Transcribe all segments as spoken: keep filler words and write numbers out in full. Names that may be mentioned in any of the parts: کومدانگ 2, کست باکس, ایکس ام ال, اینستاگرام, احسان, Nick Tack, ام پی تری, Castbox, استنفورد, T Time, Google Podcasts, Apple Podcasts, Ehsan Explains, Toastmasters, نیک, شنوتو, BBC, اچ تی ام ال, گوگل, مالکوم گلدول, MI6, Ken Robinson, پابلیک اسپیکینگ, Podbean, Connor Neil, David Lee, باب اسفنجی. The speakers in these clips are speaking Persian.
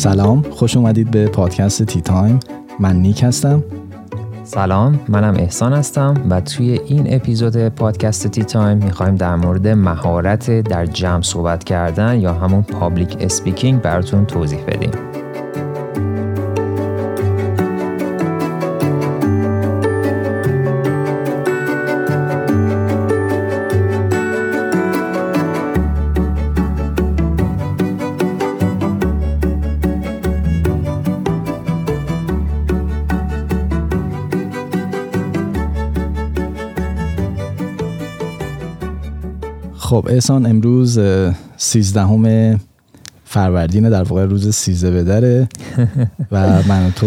سلام، خوش اومدید به پادکست تی تایم. من نیک هستم. سلام، منم احسان هستم و توی این اپیزود پادکست تی تایم میخوایم در مورد مهارت در جمع صحبت کردن یا همون پابلیک اسپیکینگ براتون توضیح بدیم. خب احسان، امروز سیزدهم فروردینه، در واقع روز سیزده بدره و من و تو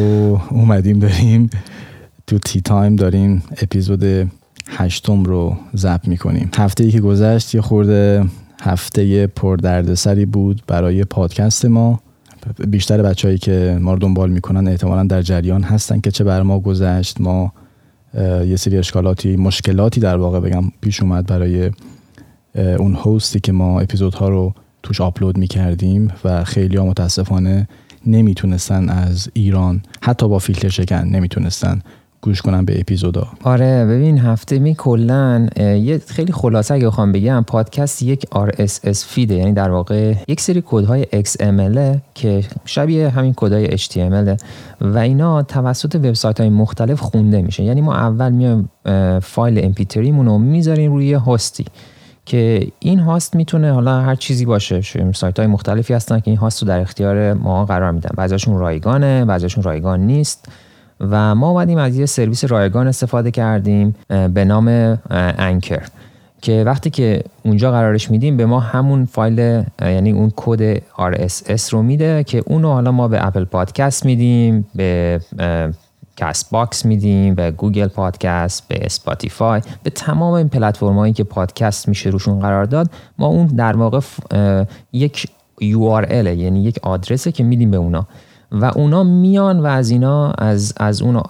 اومدیم بریم تو تی تایم، داریم اپیزود هشتم رو ضبط میکنیم. هفته‌ای که گذشت یه خورده هفته پر دردسری بود برای پادکست ما. بیشتر بچه‌هایی که ما رو دنبال میکنن احتمالاً در جریان هستن که چه بر ما گذشت. ما یه سری اشکالاتی مشکلاتی در واقع بگم پیش اومد برای اون هستی که ما اپیزودها رو توش آپلود میکردیم و خیلی ها متاسفانه نمیتونستن از ایران، حتی با فیلتر شکن نمیتونستن گوش کنن به اپیزودا. آره ببین، هفته می کلن یه خیلی خلاصه اگه بخوام بگم، پادکست یک آر اس اس فیده، یعنی در واقع یک سری کدهای ایکس ام ال که شبیه همین کدهای اچ تی ام ال و اینا توسط وبسایت‌های مختلف خونده میشه. یعنی ما اول میایم فایل ام پی تری مونو میذاریم روی هستی که این هاست میتونه حالا هر چیزی باشه. سایت های مختلفی هستن که این هاست رو در اختیار ما قرار میدن، بعضیشون رایگانه، بعضیشون رایگان نیست و ما اومدیم از یه سرویس رایگان استفاده کردیم به نام انکر که وقتی که اونجا قرارش میدیم به ما همون فایل، یعنی اون کد آر اس اس رو میده که اونو حالا ما به اپل پادکست میدیم، به کاست باکس میدیم، به گوگل پادکست، به اسپاتیفای، به تمام این پلتفرم‌هایی که پادکست میشه روشون قرار داد. ما اون در واقع یک یو آر ال، یعنی یک آدرسه که میدیم به اونا و اونا میان و از اینا از از اون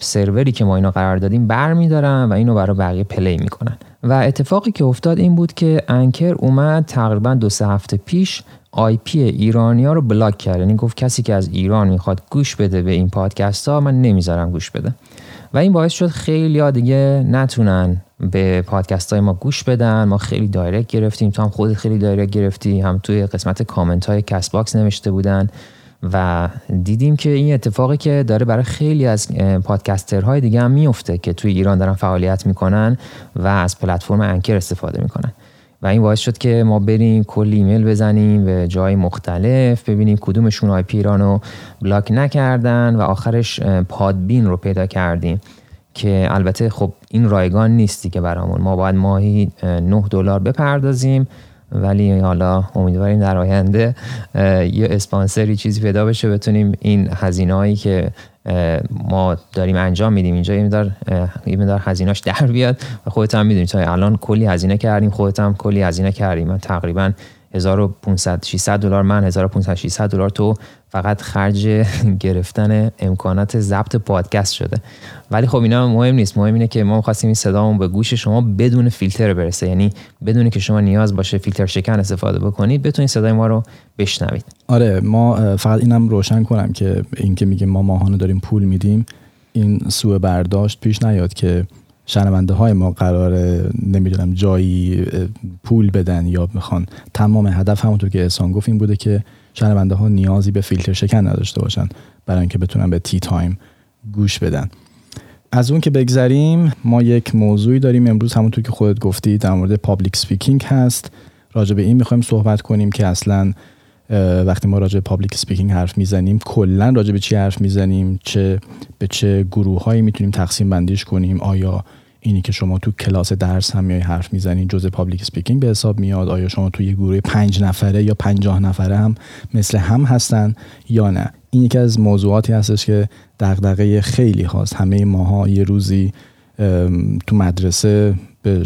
سروری که ما اینا قرار دادیم برمیدارن و اینو برای بقیه پلی میکنن. و اتفاقی که افتاد این بود که انکر اومد تقریبا دو سه هفته پیش آی پی ایرانی‌ها رو بلاک کرد. یعنی گفت کسی که از ایران میخواد گوش بده به این پادکست ها من نمیذارم گوش بده و این باعث شد خیلی‌ها دیگه نتونن به پادکست های ما گوش بدن. ما خیلی دایرکت گرفتیم، تو هم خودت خیلی دایرکت گرفتی، هم توی قسمت کامنت های کست باکس نوشته بودن و دیدیم که این اتفاقی که داره برای خیلی از پادکسترهای دیگه هم میفته که توی ایران دارن فعالیت میکنن و از پلتفرم انکر استفاده میکنن و این باعث شد که ما بریم کلی ایمیل بزنیم به جای مختلف ببینیم کدومشون آی پی ایران رو بلاک نکردن و آخرش پادبین رو پیدا کردیم که البته خب این رایگان نیستی که برامون، ما باید ماهی نه دلار بپردازیم، ولی حالا امیدواریم در آینده یه اسپانسری چیزی پیدا بشه بتونیم این هزینه‌هایی که ما داریم انجام میدیم اینجا یه مقدار یه مقدار هزینه‌اش در بیاد و خودت هم میدونی تا الان کلی هزینه کردیم، خودت هم کلی هزینه کردیم. من تقریبا هزار و پانصد ششصد دلار من هزار و پانصد ششصد دلار تو فقط خرج گرفتن امکانات ضبط پادکست شده. ولی خب اینا مهم نیست، مهم اینه که ما می‌خواستیم این صدامون به گوش شما بدون فیلتر برسه، یعنی بدون که شما نیاز باشه فیلتر شکن استفاده بکنید بتونید صدای ما رو بشنوید. آره، ما فقط اینم روشن کنم که این که میگیم ما ماهانه داریم پول میدیم، این سوء برداشت پیش نیاد که شنونده های ما قراره نمیدونم جایی پول بدن یا میخوان. تمام هدف همونطور که احسان گفت این بوده که شنونده ها نیازی به فیلتر شکن نداشته باشن برای اینکه بتونن به تی تایم گوش بدن. از اون که بگذریم، ما یک موضوعی داریم امروز همونطور که خودت گفتی در مورد پابلیک اسپیکینگ هست. راجع به این میخوایم صحبت کنیم که اصلا وقتی ما راجع به پابلیک اسپیکینگ حرف میزنیم کلا راجع به چی حرف میزنیم، چه به چه گروهایی میتونیم تقسیم بندیش کنیم. آیا اینی که شما تو کلاس درس هم میای حرف میزنین جزء پابلیک اسپیکینگ به حساب میاد؟ آیا شما تو یه گروه پنج نفره یا پنجاه نفره هم مثل هم هستن یا نه؟ این یکی از موضوعاتی هستش که دغدغه خیلی هاست. همه ماها یه روزی تو مدرسه به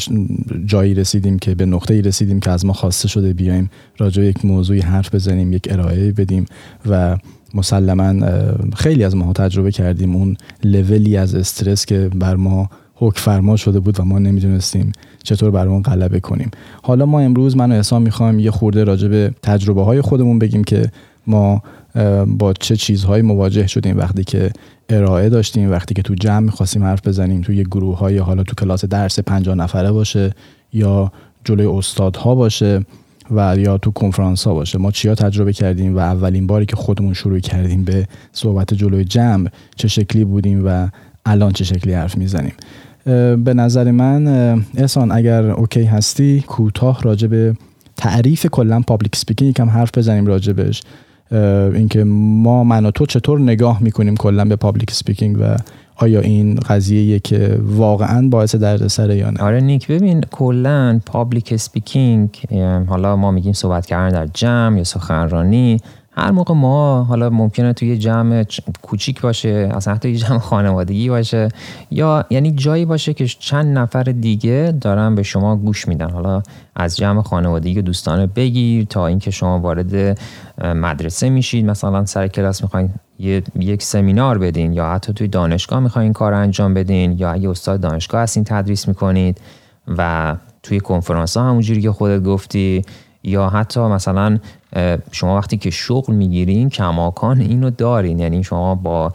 جایی رسیدیم که به نقطه‌ای رسیدیم که از ما خواسته شده بیایم راجع به یک موضوعی حرف بزنیم، یک ارائه بدیم و مسلماً خیلی از ماها تجربه کردیم اون لولی از استرس که بر ما حکم فرما شده بود و ما نمیدونستیم چطور بر اون غلبه کنیم. حالا ما امروز، من و احسان، میخوایم یه خورده راجع به تجربه های خودمون بگیم که ما با چه چیزهایی مواجه شدیم وقتی که ارائه داشتیم، وقتی که تو جمع می‌خواستیم حرف بزنیم، توی گروه‌های حالا تو کلاس درس پنجاه نفره باشه یا جلوی استادها باشه و یا تو کنفرانس ها باشه، ما چیا تجربه کردیم و اولین باری که خودمون شروع کردیم به صحبت جلوی جمع چه شکلی بودیم و الان چه شکلی حرف میزنیم. به نظر من احسان اگر اوکی هستی کوتاه راجع به تعریف کلا پابلیک اسپیکینگ یکم حرف بزنیم، راجع بهش، اینکه ما من و تو چطور نگاه میکنیم کلا به پابلیک اسپیکینگ و آیا این قضیه‌ایه که واقعاً باعث دردسر یا نه؟ آره نیک، ببین کلاً پابلیک اسپیکینگ، حالا ما میگیم صحبت کردن در جمع یا سخنرانی، هر موقع ما حالا ممکنه توی یه جمع کوچیک باشه، اصلا حتی یه جمع خانوادگی باشه، یا یعنی جایی باشه که چند نفر دیگه دارن به شما گوش میدن، حالا از جمع خانوادگی و دوستانه بگیر تا اینکه شما وارد مدرسه میشید، مثلا سر کلاس میخواین یک سمینار بدین یا حتی توی دانشگاه میخواین کار انجام بدین، یا اگه استاد دانشگاه هستین تدریس میکنید، و توی کنفرانس ها همونجوری که خودت گفتی، یا حتی مثلا شما وقتی که شغل میگیرین کماکان اینو دارین، یعنی شما با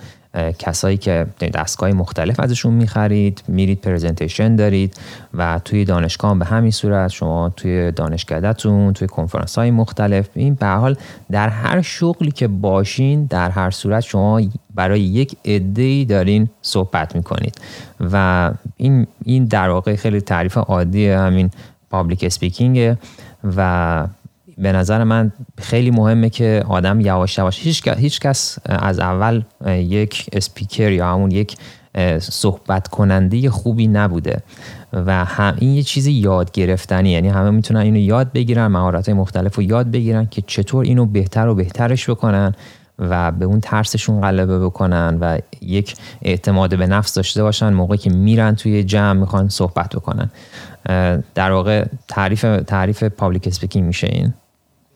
کسایی که دستگاه مختلف ازشون میخرید میرید پرزنتیشن دارید، و توی دانشگاه هم به همین صورت، شما توی دانشکده‌تون توی کنفرانس های مختلف، این به هر حال در هر شغلی که باشین در هر صورت شما برای یک عده‌ای دارین صحبت میکنید، و این این در واقع خیلی تعریف عادی همین پابلیک اسپیکینگه. و به نظر من خیلی مهمه که آدم یواش یواش، هیچ هیچ کس از اول یک اسپیکر یا همون یک صحبت کننده خوبی نبوده، و هم این یه چیزی یاد گرفتنی، یعنی همه میتونن اینو یاد بگیرن، مهارت‌های مختلفو یاد بگیرن که چطور اینو بهتر و بهترش بکنن و به اون ترسشون غلبه بکنن و یک اعتماد به نفس داشته باشن موقعی که میرن توی جمع میخوان صحبت بکنن. در واقع تعریف تعریف پابلیک اسپیکینگ میشه این.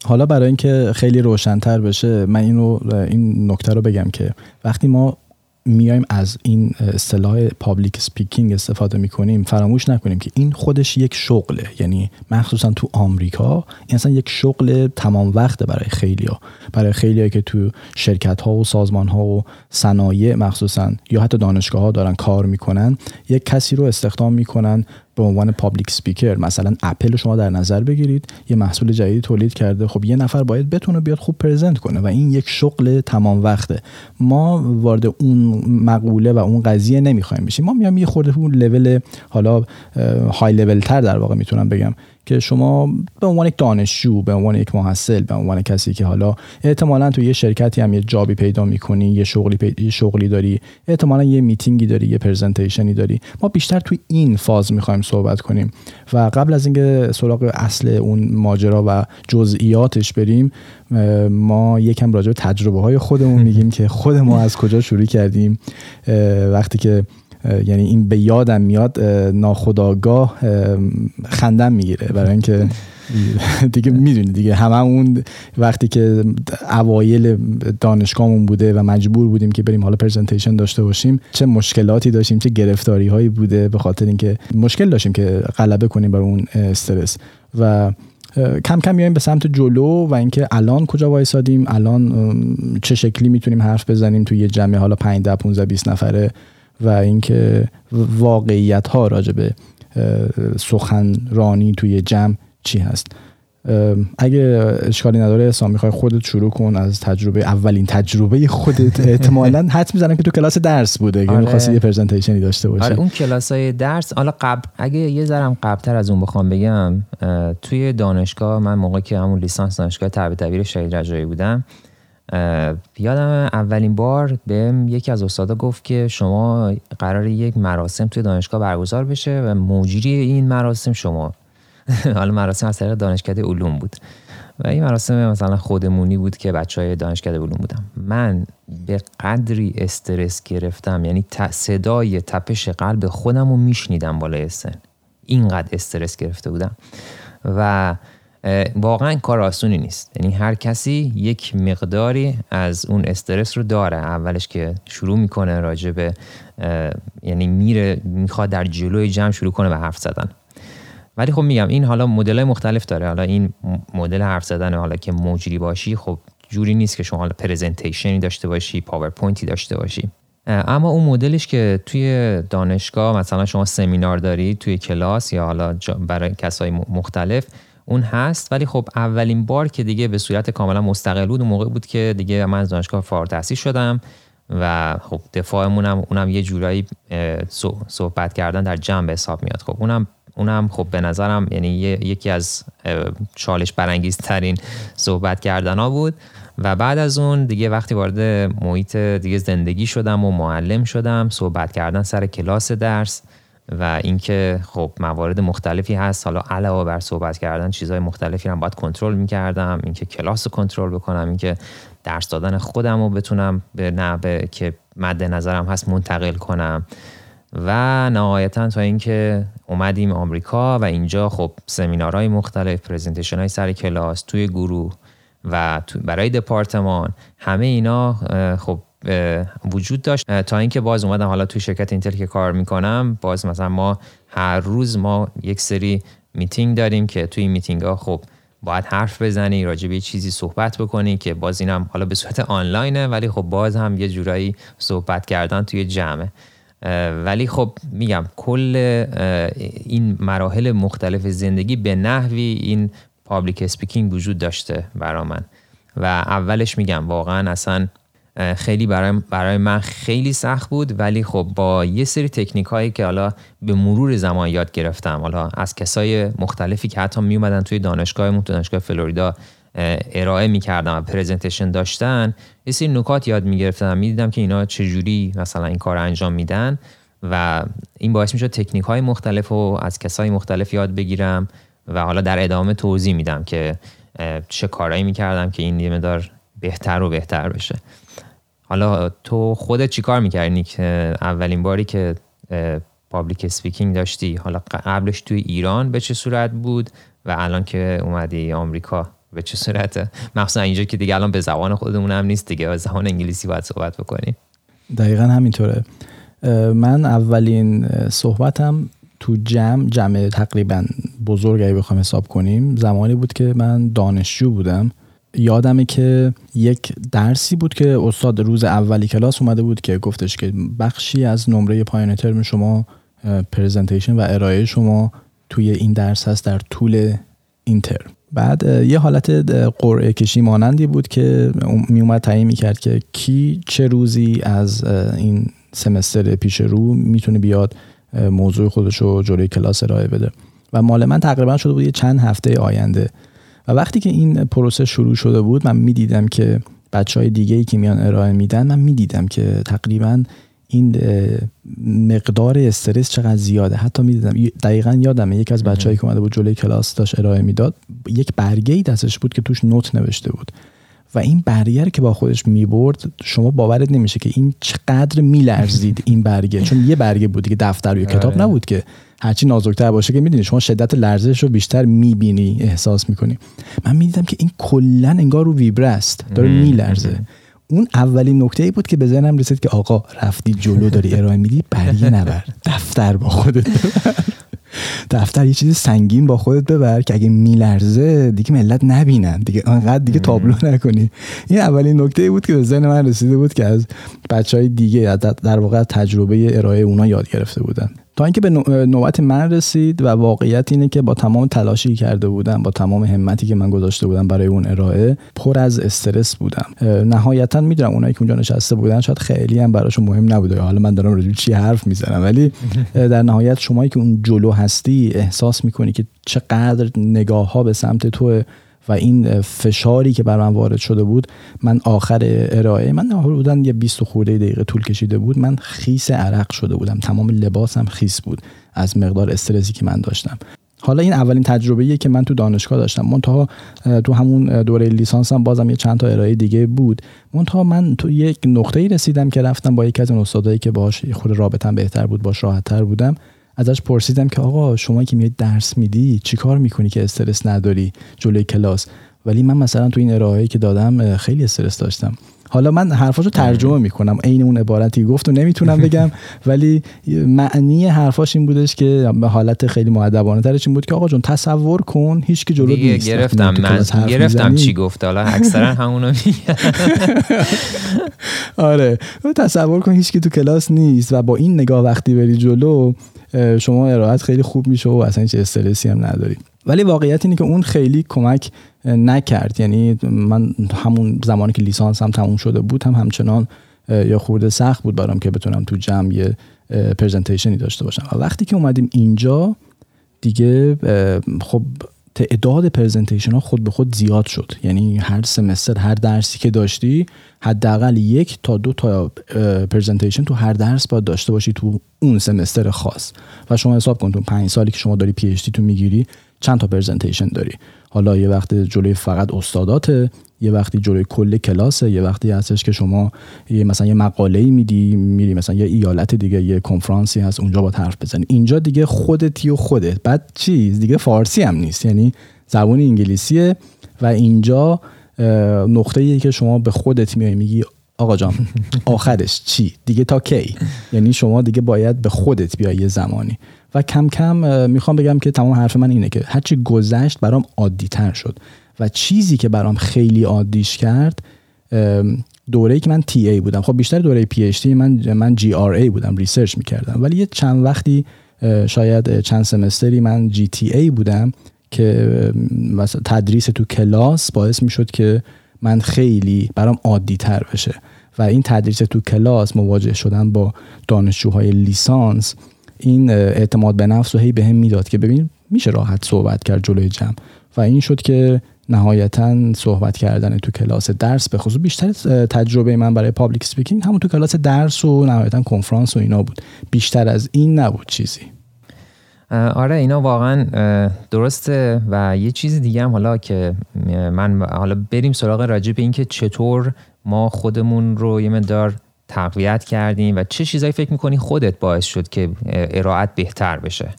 حالا برای اینکه خیلی روشن‌تر بشه من اینو این نکته رو بگم که وقتی ما میایم از این اصطلاح پابلیک اسپیکینگ استفاده میکنیم فراموش نکنیم که این خودش یک شغله، یعنی مخصوصا تو آمریکا این اصلا یک شغل تمام وقته برای خیلیا، برای خیلیا که تو شرکت ها و سازمان ها و صنایع مخصوصا یا حتی دانشگاه ها دارن کار میکنن، یک کسی رو استخدام میکنن به عنوان پابلیک اسپیکر. مثلا اپل شما در نظر بگیرید، یه محصول جدیدی تولید کرده، خب یه نفر باید بتونه بیاد خوب پرزنت کنه و این یک شغل تمام وقته. ما وارد اون مقوله و اون قضیه نمیخوایم بشیم، ما میام یه خورده اون لول، حالا های لول تر در واقع میتونم بگم که شما به عنوان یک دانشجو، به عنوان یک محصل، به عنوان کسی که حالا احتمالاً تو یه شرکتی هم یه جابی پیدا میکنی، یه شغلی پیدا، یه شغلی داری، احتمالاً یه میتینگی داری، یه پرزنتیشنی داری، ما بیشتر توی این فاز میخوایم صحبت کنیم و قبل از اینکه سراغ اصل اون ماجرا و جزئیاتش بریم ما یکم راجع به تجربه‌های خودمون میگیم که خود ما از کجا شروع کردیم. وقتی که یعنی این به یادم میاد ناخودآگاه خندم میگیره، برای اینکه دیگه میدونی دیگه هممون وقتی که اوایل دانشگاهمون بوده و مجبور بودیم که بریم حالا پرزنتیشن داشته باشیم چه مشکلاتی داشتیم، چه گرفتاری هایی بوده، به خاطر اینکه مشکل داشتیم که غلبه کنیم بر اون استرس و کم کم میایم به سمت جلو و اینکه الان کجا وایسادیم، الان چه شکلی میتونیم حرف بزنیم توی یه جمع حالا پنج تا پانزده بیست نفره و اینکه واقعیت ها راجع به سخنرانی توی جمع چی هست. اگه اشکالی نداره احسان میخوای خودت شروع کن از تجربه، اولین تجربه خودت. احتمالاً حدس میزنم که تو کلاس درس بوده که آره. میخواستی یه پرزنتیشنی داشته باشی. آره اون کلاسای درس. حالا قبل اگه یه ذرم قبلتر از اون بخوام بگم، توی دانشگاه من موقعی که همون لیسانس دانشگاه طب طبیعی شهید رجایی بودم، یادم اولین بار بهم یکی از استادا گفت که شما قراره یک مراسم توی دانشگاه برگزار بشه و مجری این مراسم شما. حالا مراسم از طریق دانشکده علوم بود و این مراسم مثلا خودمونی بود که بچهای دانشکده علوم بودم. من به قدری استرس گرفتم، یعنی صدای تپش قلب خودم رو میشنیدم بالای سن، اینقدر استرس گرفته بودم و واقعا کار آسونی نیست، یعنی هر کسی یک مقداری از اون استرس رو داره اولش که شروع میکنه راجبه، یعنی میره میخواد در جلوی جمع شروع کنه به حرف زدن. ولی خب میگم این حالا مدل‌های مختلف داره، حالا این مدل حرف زدن حالا که مجری باشی خب جوری نیست که شما حالا پرزنتیشنی داشته باشی، پاورپوینتی داشته باشی. اما اون مدلش که توی دانشگاه مثلا شما سمینار داری توی کلاس یا حالا برای کسای مختلف اون هست، ولی خب اولین بار که دیگه به صورت کاملا مستقل بود اون موقع بود که دیگه من از دانشگاه فارغ التحصیل شدم و خب دفاعمونم اونم یه جورایی صحبت کردن در جمع به حساب میاد. خب اونم اونم خب به نظرم یعنی یکی از چالش برانگیزترین صحبت کردن‌ها بود و بعد از اون دیگه وقتی وارد محیط دیگه زندگی شدم و معلم شدم، صحبت کردن سر کلاس درس و اینکه خب موارد مختلفی هست، حالا علاوه بر صحبت کردن چیزهای مختلفی رو باید کنترل می‌کردم، اینکه کلاس رو کنترل بکنم، اینکه درس دادن خودم رو بتونم به نحوی که مد نظرم هست منتقل کنم و نهایتاً تا اینکه اومدیم آمریکا و اینجا خب سمینارهای مختلف، پرزنتیشن‌های سر کلاس، توی گروه و برای دپارتمان، همه اینا خب وجود داشت تا اینکه باز اومدم حالا توی شرکت اینتل که کار میکنم. باز مثلا ما هر روز ما یک سری میتینگ داریم که توی میتینگ ها خب باید حرف بزنی، راجع به چیزی صحبت بکنی که باز اینم حالا به صورت آنلاینه ولی خب باز هم یه جورایی صحبت کردن توی جمعه. ولی خب میگم کل این مراحل مختلف زندگی به نحوی این پابلیک اسپیکینگ وجود داشته برای من و اولش میگم واقعا اصلا خیلی برای, برای من خیلی سخت بود، ولی خب با یه سری تکنیک هایی که حالا به مرور زمان یاد گرفتم، حالا از کسای مختلفی که حتی می اومدن توی دانشگاهمون، تو دانشگاه فلوریدا ارائه میکردم و پرزنتیشن داشتن، یه سری نکات یاد میگرفتم، میدیدم که اینا چجوری مثلا این کار انجام میدن و این باعث میشد تکنیک های مختلف رو از کسای مختلف یاد بگیرم و حالا در ادامه توضیح میدم که چه کارایی میکردم که این یه مقدار بهتر و بهتر بشه. حالا تو خودت چی کار میکردی نیک اولین باری که پابلیک اسپیکینگ داشتی؟ حالا قبلش توی ایران به چه صورت بود و الان که اومدی آمریکا به چه صورته؟ مخصوصا اینجا که دیگه الان به زبان خودمون هم نیست دیگه، به زبان انگلیسی باید صحبت بکنی. دقیقا همینطوره. من اولین صحبتم تو جمع جمع تقریبا بزرگ اگه بخوام حساب کنیم زمانی بود که من دانشجو بودم. یادمه که یک درسی بود که استاد روز اولی کلاس اومده بود که گفتش که بخشی از نمره پایان ترم شما پرزنتیشن و ارائه شما توی این درس هست در طول این ترم. بعد یه حالت قرعه کشی مانندی بود که می اومد تعیین می‌کرد که کی چه روزی از این سمستر پیش رو میتونه بیاد موضوع خودشو جلوی کلاس ارائه بده و مال من تقریبا شده بود یه چند هفته آینده. و وقتی که این پروسه شروع شده بود من میدیدم که بچهای دیگه‌ای که میان ارائه میدن، من میدیدم که تقریبا این مقدار استرس چقدر زیاده. حتی میدیدم دقیقاً یادمه یکی از بچه‌ای که اومده بود جلوی کلاس داشت ارائه میداد، یک برگه‌ای دستش بود که توش نوت نوشته بود و این برگه رو که با خودش میبرد شما باورت نمیشه که این چقدر میلرزید این برگه، چون یه برگه بود که دفتر یا کتاب نبود که هرچی نازکتر باشه که میدونی شما شدت لرزش رو بیشتر میبینی، احساس میکنی. من میدیدم که این کلن انگار رو ویبره است، داره میلرزه. اون اولین نکته ای بود که به ذهنم رسید که آقا رفتی جلو داری ارائه میدی، برگه نبر، دفتر با خودت ببر. دفتر یه چیز سنگین با خودت ببر که اگه میلرزه دیگه ملت نبینن، دیگه انقدر دیگه تابلو نکنی. این اولین نکته ای بود که به ذهن من رسیده بود که از بچهای دیگه در واقع تجربه ارائه اونا یاد گرفته بودن. تا اینکه به نوبت من رسید و واقعیت اینه که با تمام تلاشی کرده بودم، با تمام همتی که من گذاشته بودم برای اون ارائه، پر از استرس بودم. نهایتاً میدونم اونایی که اونجا نشسته بودن شاید خیلی هم براشون مهم نبوده، حالا من دارم راجع به چی حرف میزنم، ولی در نهایت شمایی که اون جلو هستی احساس میکنی که چقدر نگاه‌ها به سمت توه و این فشاری که بر من وارد شده بود. من آخر ارائه من حدوداً یه بیست خورده دقیقه طول کشیده بود، من خیس عرق شده بودم، تمام لباسم خیس بود از مقدار استرسی که من داشتم. حالا این اولین تجربه‌ایه که من تو دانشگاه داشتم. منتها تو همون دوره لیسانسم بازم یه چند تا ارائه دیگه بود. منتها من تو یک نقطه‌ای رسیدم که رفتم با یکی از اون استادایی که باهاش خود رابطه‌ام بهتر بود، باهاش راحت‌تر بودم، ازش پرسیدم که آقا شما که میای درس میدی چیکار میکنی که استرس نداری جلوی کلاس؟ ولی من مثلا تو این ارائه‌ای که دادم خیلی استرس داشتم. حالا من حرفاشو ترجمه میکنم، عین اون عبارتی گفت و نمیتونم بگم، ولی معنی حرفاش این بودش که به حالت خیلی مؤدبانه ترش این بود که آقا جون تصور کن هیچ کی جلوت نیست. گرفتم من گرفتم چی گفت، حالا اکثرا همونو میگن. آره تصور کن هیچ کی تو کلاس نیست و با این نگاه وقتی بری جلو شما ارائهت خیلی خوب میشه و اصلا هیچ استرسی هم نداری. ولی واقعیت اینه که اون خیلی کمک نکرد. یعنی من همون زمانی که لیسانس هم تموم شده بود هم همچنان یا خورده سخت بود برام که بتونم تو جمع یه پرزنتیشنی داشته باشم. و وقتی که اومدیم اینجا دیگه خب تعداد پرزنتیشن ها خود به خود زیاد شد. یعنی هر سمستر هر درسی که داشتی حداقل یک تا دو تا پرزنتیشن تو هر درس باید داشته باشی تو اون سمستر خاص. و شما حساب کن تو پنج سالی که شما داری پی اچ دی تو میگیری چند تا پرزنتیشن داری. حالا یه وقت جلوی فقط استاداته، یه وقتی جلوی کل کلاسه، یه وقتی هستش که شما یه مثلا یه مقاله‌ای میدی، میری مثلا یه ایالت دیگه، یه کنفرانسی هست اونجا با حرف بزنی. اینجا دیگه خودتی و خودت. بعد چیز دیگه فارسی هم نیست، یعنی زبان انگلیسیه و اینجا نقطه‌ایه که شما به خودت میای میگی آقا جان آخرش چی؟ دیگه تا کی؟ یعنی شما دیگه باید به خودت بیای یه زمانی. و کم کم میخوام بگم که تمام حرف من اینه که هرچی گذشت برام عادی تر شد و چیزی که برام خیلی عادیش کرد دوره‌ای که من تی ای بودم. خب بیشتر دوره پی اچ دی من من جی آر ای بودم، ریسرچ میکردم، ولی یه چند وقتی شاید چند سمستری من جی تی ای بودم که مثلا تدریس تو کلاس باعث میشد که من خیلی برام عادی تر بشه و این تدریس تو کلاس مواجه شدن با دانشجوهای لیسانس این اعتماد به نفس رو هی بهم میداد که ببین میشه راحت صحبت کرد جلوی جمع. و این شد که نهایتاً صحبت کردن تو کلاس درس به خصوص، بیشتر تجربه من برای پابلیک اسپیکینگ همون تو کلاس درس و نهایتاً کنفرانس و اینا بود، بیشتر از این نبود چیزی. آره اینا واقعا درسته. و یه چیز دیگه هم حالا که من حالا بریم سراغ راجع به این که چطور ما خودمون رو یه مقدار تقویت کردیم و چه چیزایی فکر میکنی خودت باعث شد که ارائه‌ات بهتر بشه،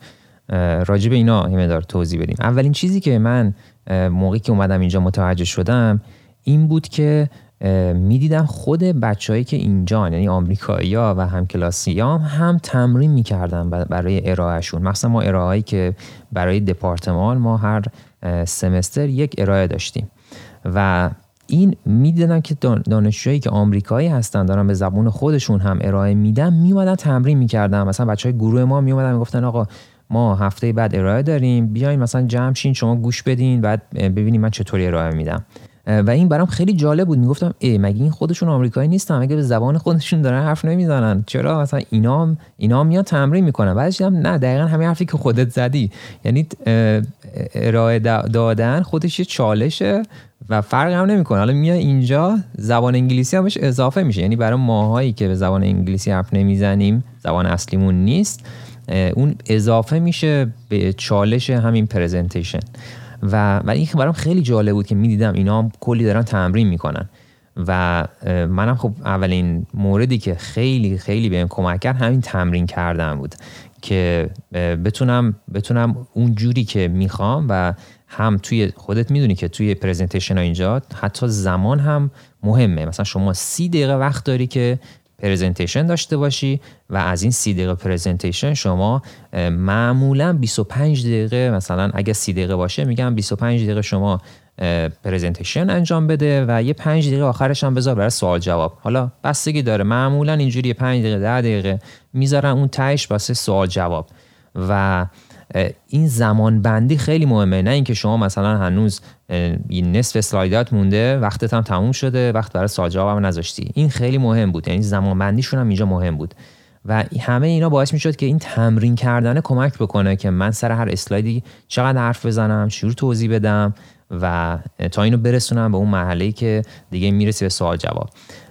راجع به اینا یه مقدار توضیح بدیم. اولین چیزی که من موقعی که اومدم اینجا متوجه شدم این بود که میدیدم خود بچه‌هایی که اینجان، یعنی آمریکایی‌ها و همکلاسی‌هام هم تمرین می‌کردن برای ارائهشون. مثلا ما ارائه‌ای که برای دپارتمان ما هر سمستر یک ارائه داشتیم و این میدیدم که دانشجویی که آمریکایی هستن دارن به زبون خودشون هم ارائه میدن، میومدن تمرین می‌کردن. مثلا بچه‌های گروه ما میومدن میگفتن آقا ما هفته بعد ارائه داریم، بیاین مثلا جمع شین شما گوش بدین بعد ببینیم من چطوری ارائه میدم. و این برام خیلی جالب بود. میگفتم ای مگه این خودشون آمریکایی نیستن؟ مگه به زبان خودشون دارن حرف نمیزنن؟ چرا مثلا اینا اینا میان تمرین میکنن؟ بعدش دیدم نه، دقیقاً همین حرفی که خودت زدی، یعنی ارائه دادن خودش یه چالشه و فرق هم نمیکنه. حالا میاد اینجا زبان انگلیسی همش اضافه میشه، یعنی برای ماهایی که به زبان انگلیسی حرف نمیزنیم، زبان اصلیمون نیست، اون اضافه میشه به چالش همین پرزنتیشن. و و این برام خیلی جالب بود که میدیدم اینا هم کلی دارن تمرین میکنن. و منم خب اولین موردی که خیلی خیلی بهم کمک کرد همین تمرین کردن بود که بتونم بتونم اون جوری که میخوام و هم توی خودت میدونی که توی پرزنتیشن ها اینجا حتی زمان هم مهمه. مثلا شما سی دقیقه وقت داری که پرزنتیشن داشته باشی و از این سی دقیقه پرزنتیشن شما معمولا بیست و پنج دقیقه، مثلا اگه سی دقیقه باشه میگم بیست و پنج دقیقه شما پرزنتیشن انجام بده و یه پنج دقیقه آخرش هم بذار برای سوال جواب. حالا بستگی داره، معمولا اینجوری پنج دقیقه ده دقیقه میذارن اون تهش واسه سوال جواب. و این زمان بندی خیلی مهمه، نه اینکه شما مثلا هنوز این نصف اسلایدات مونده وقتت هم تموم شده وقت برای سوال جواب هم نذاشتی. این خیلی مهم بود، یعنی زمان بندیشون هم اینجا مهم بود و همه اینا باعث میشد که این تمرین کردن کمک بکنه که من سر هر اسلایدی چقدر حرف بزنم، شروع توضیح بدم و تا اینو برسونم به اون مرحله‌ای که دیگه میرسی به سوال جواب.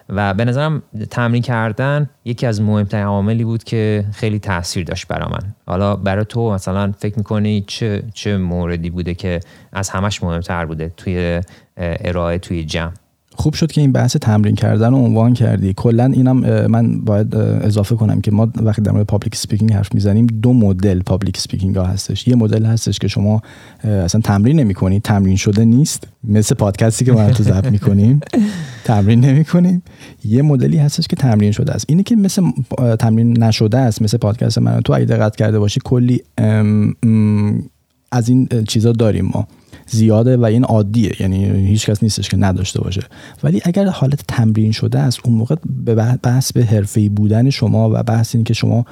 و به نظرم تمرین کردن یکی از مهمترین عواملی بود که خیلی تاثیر داشت برای من. حالا برای تو مثلا فکر میکنی چه چه موردی بوده که از همش مهمتر بوده توی ارائه توی جمع؟ خوب شد که این بحث تمرین کردن رو عنوان کردی. کلا اینم من باید اضافه کنم که ما وقتی در مورد پابلیک اسپیکینگ حرف میزنیم دو مدل پابلیک اسپیکینگ ها هستش. یه مدل هستش که شما اصلا تمرین نمی‌کنی، تمرین شده نیست، مثل پادکستی که ما تو ضبط می‌کنیم تمرین نمی‌کنیم. یه مدلی هستش که تمرین شده است، اینی که مثل تمرین نشده است، مثل پادکست من تو. اگه دقت کرده باشی کلی ام ام از این چیزا داریم ما، زیاده و این عادیه، یعنی هیچ کس نیستش که نداشته باشه. ولی اگر حالت تمرین شده است، اون موقع بحث به حرفه‌ای بودن شما و بحث این که شما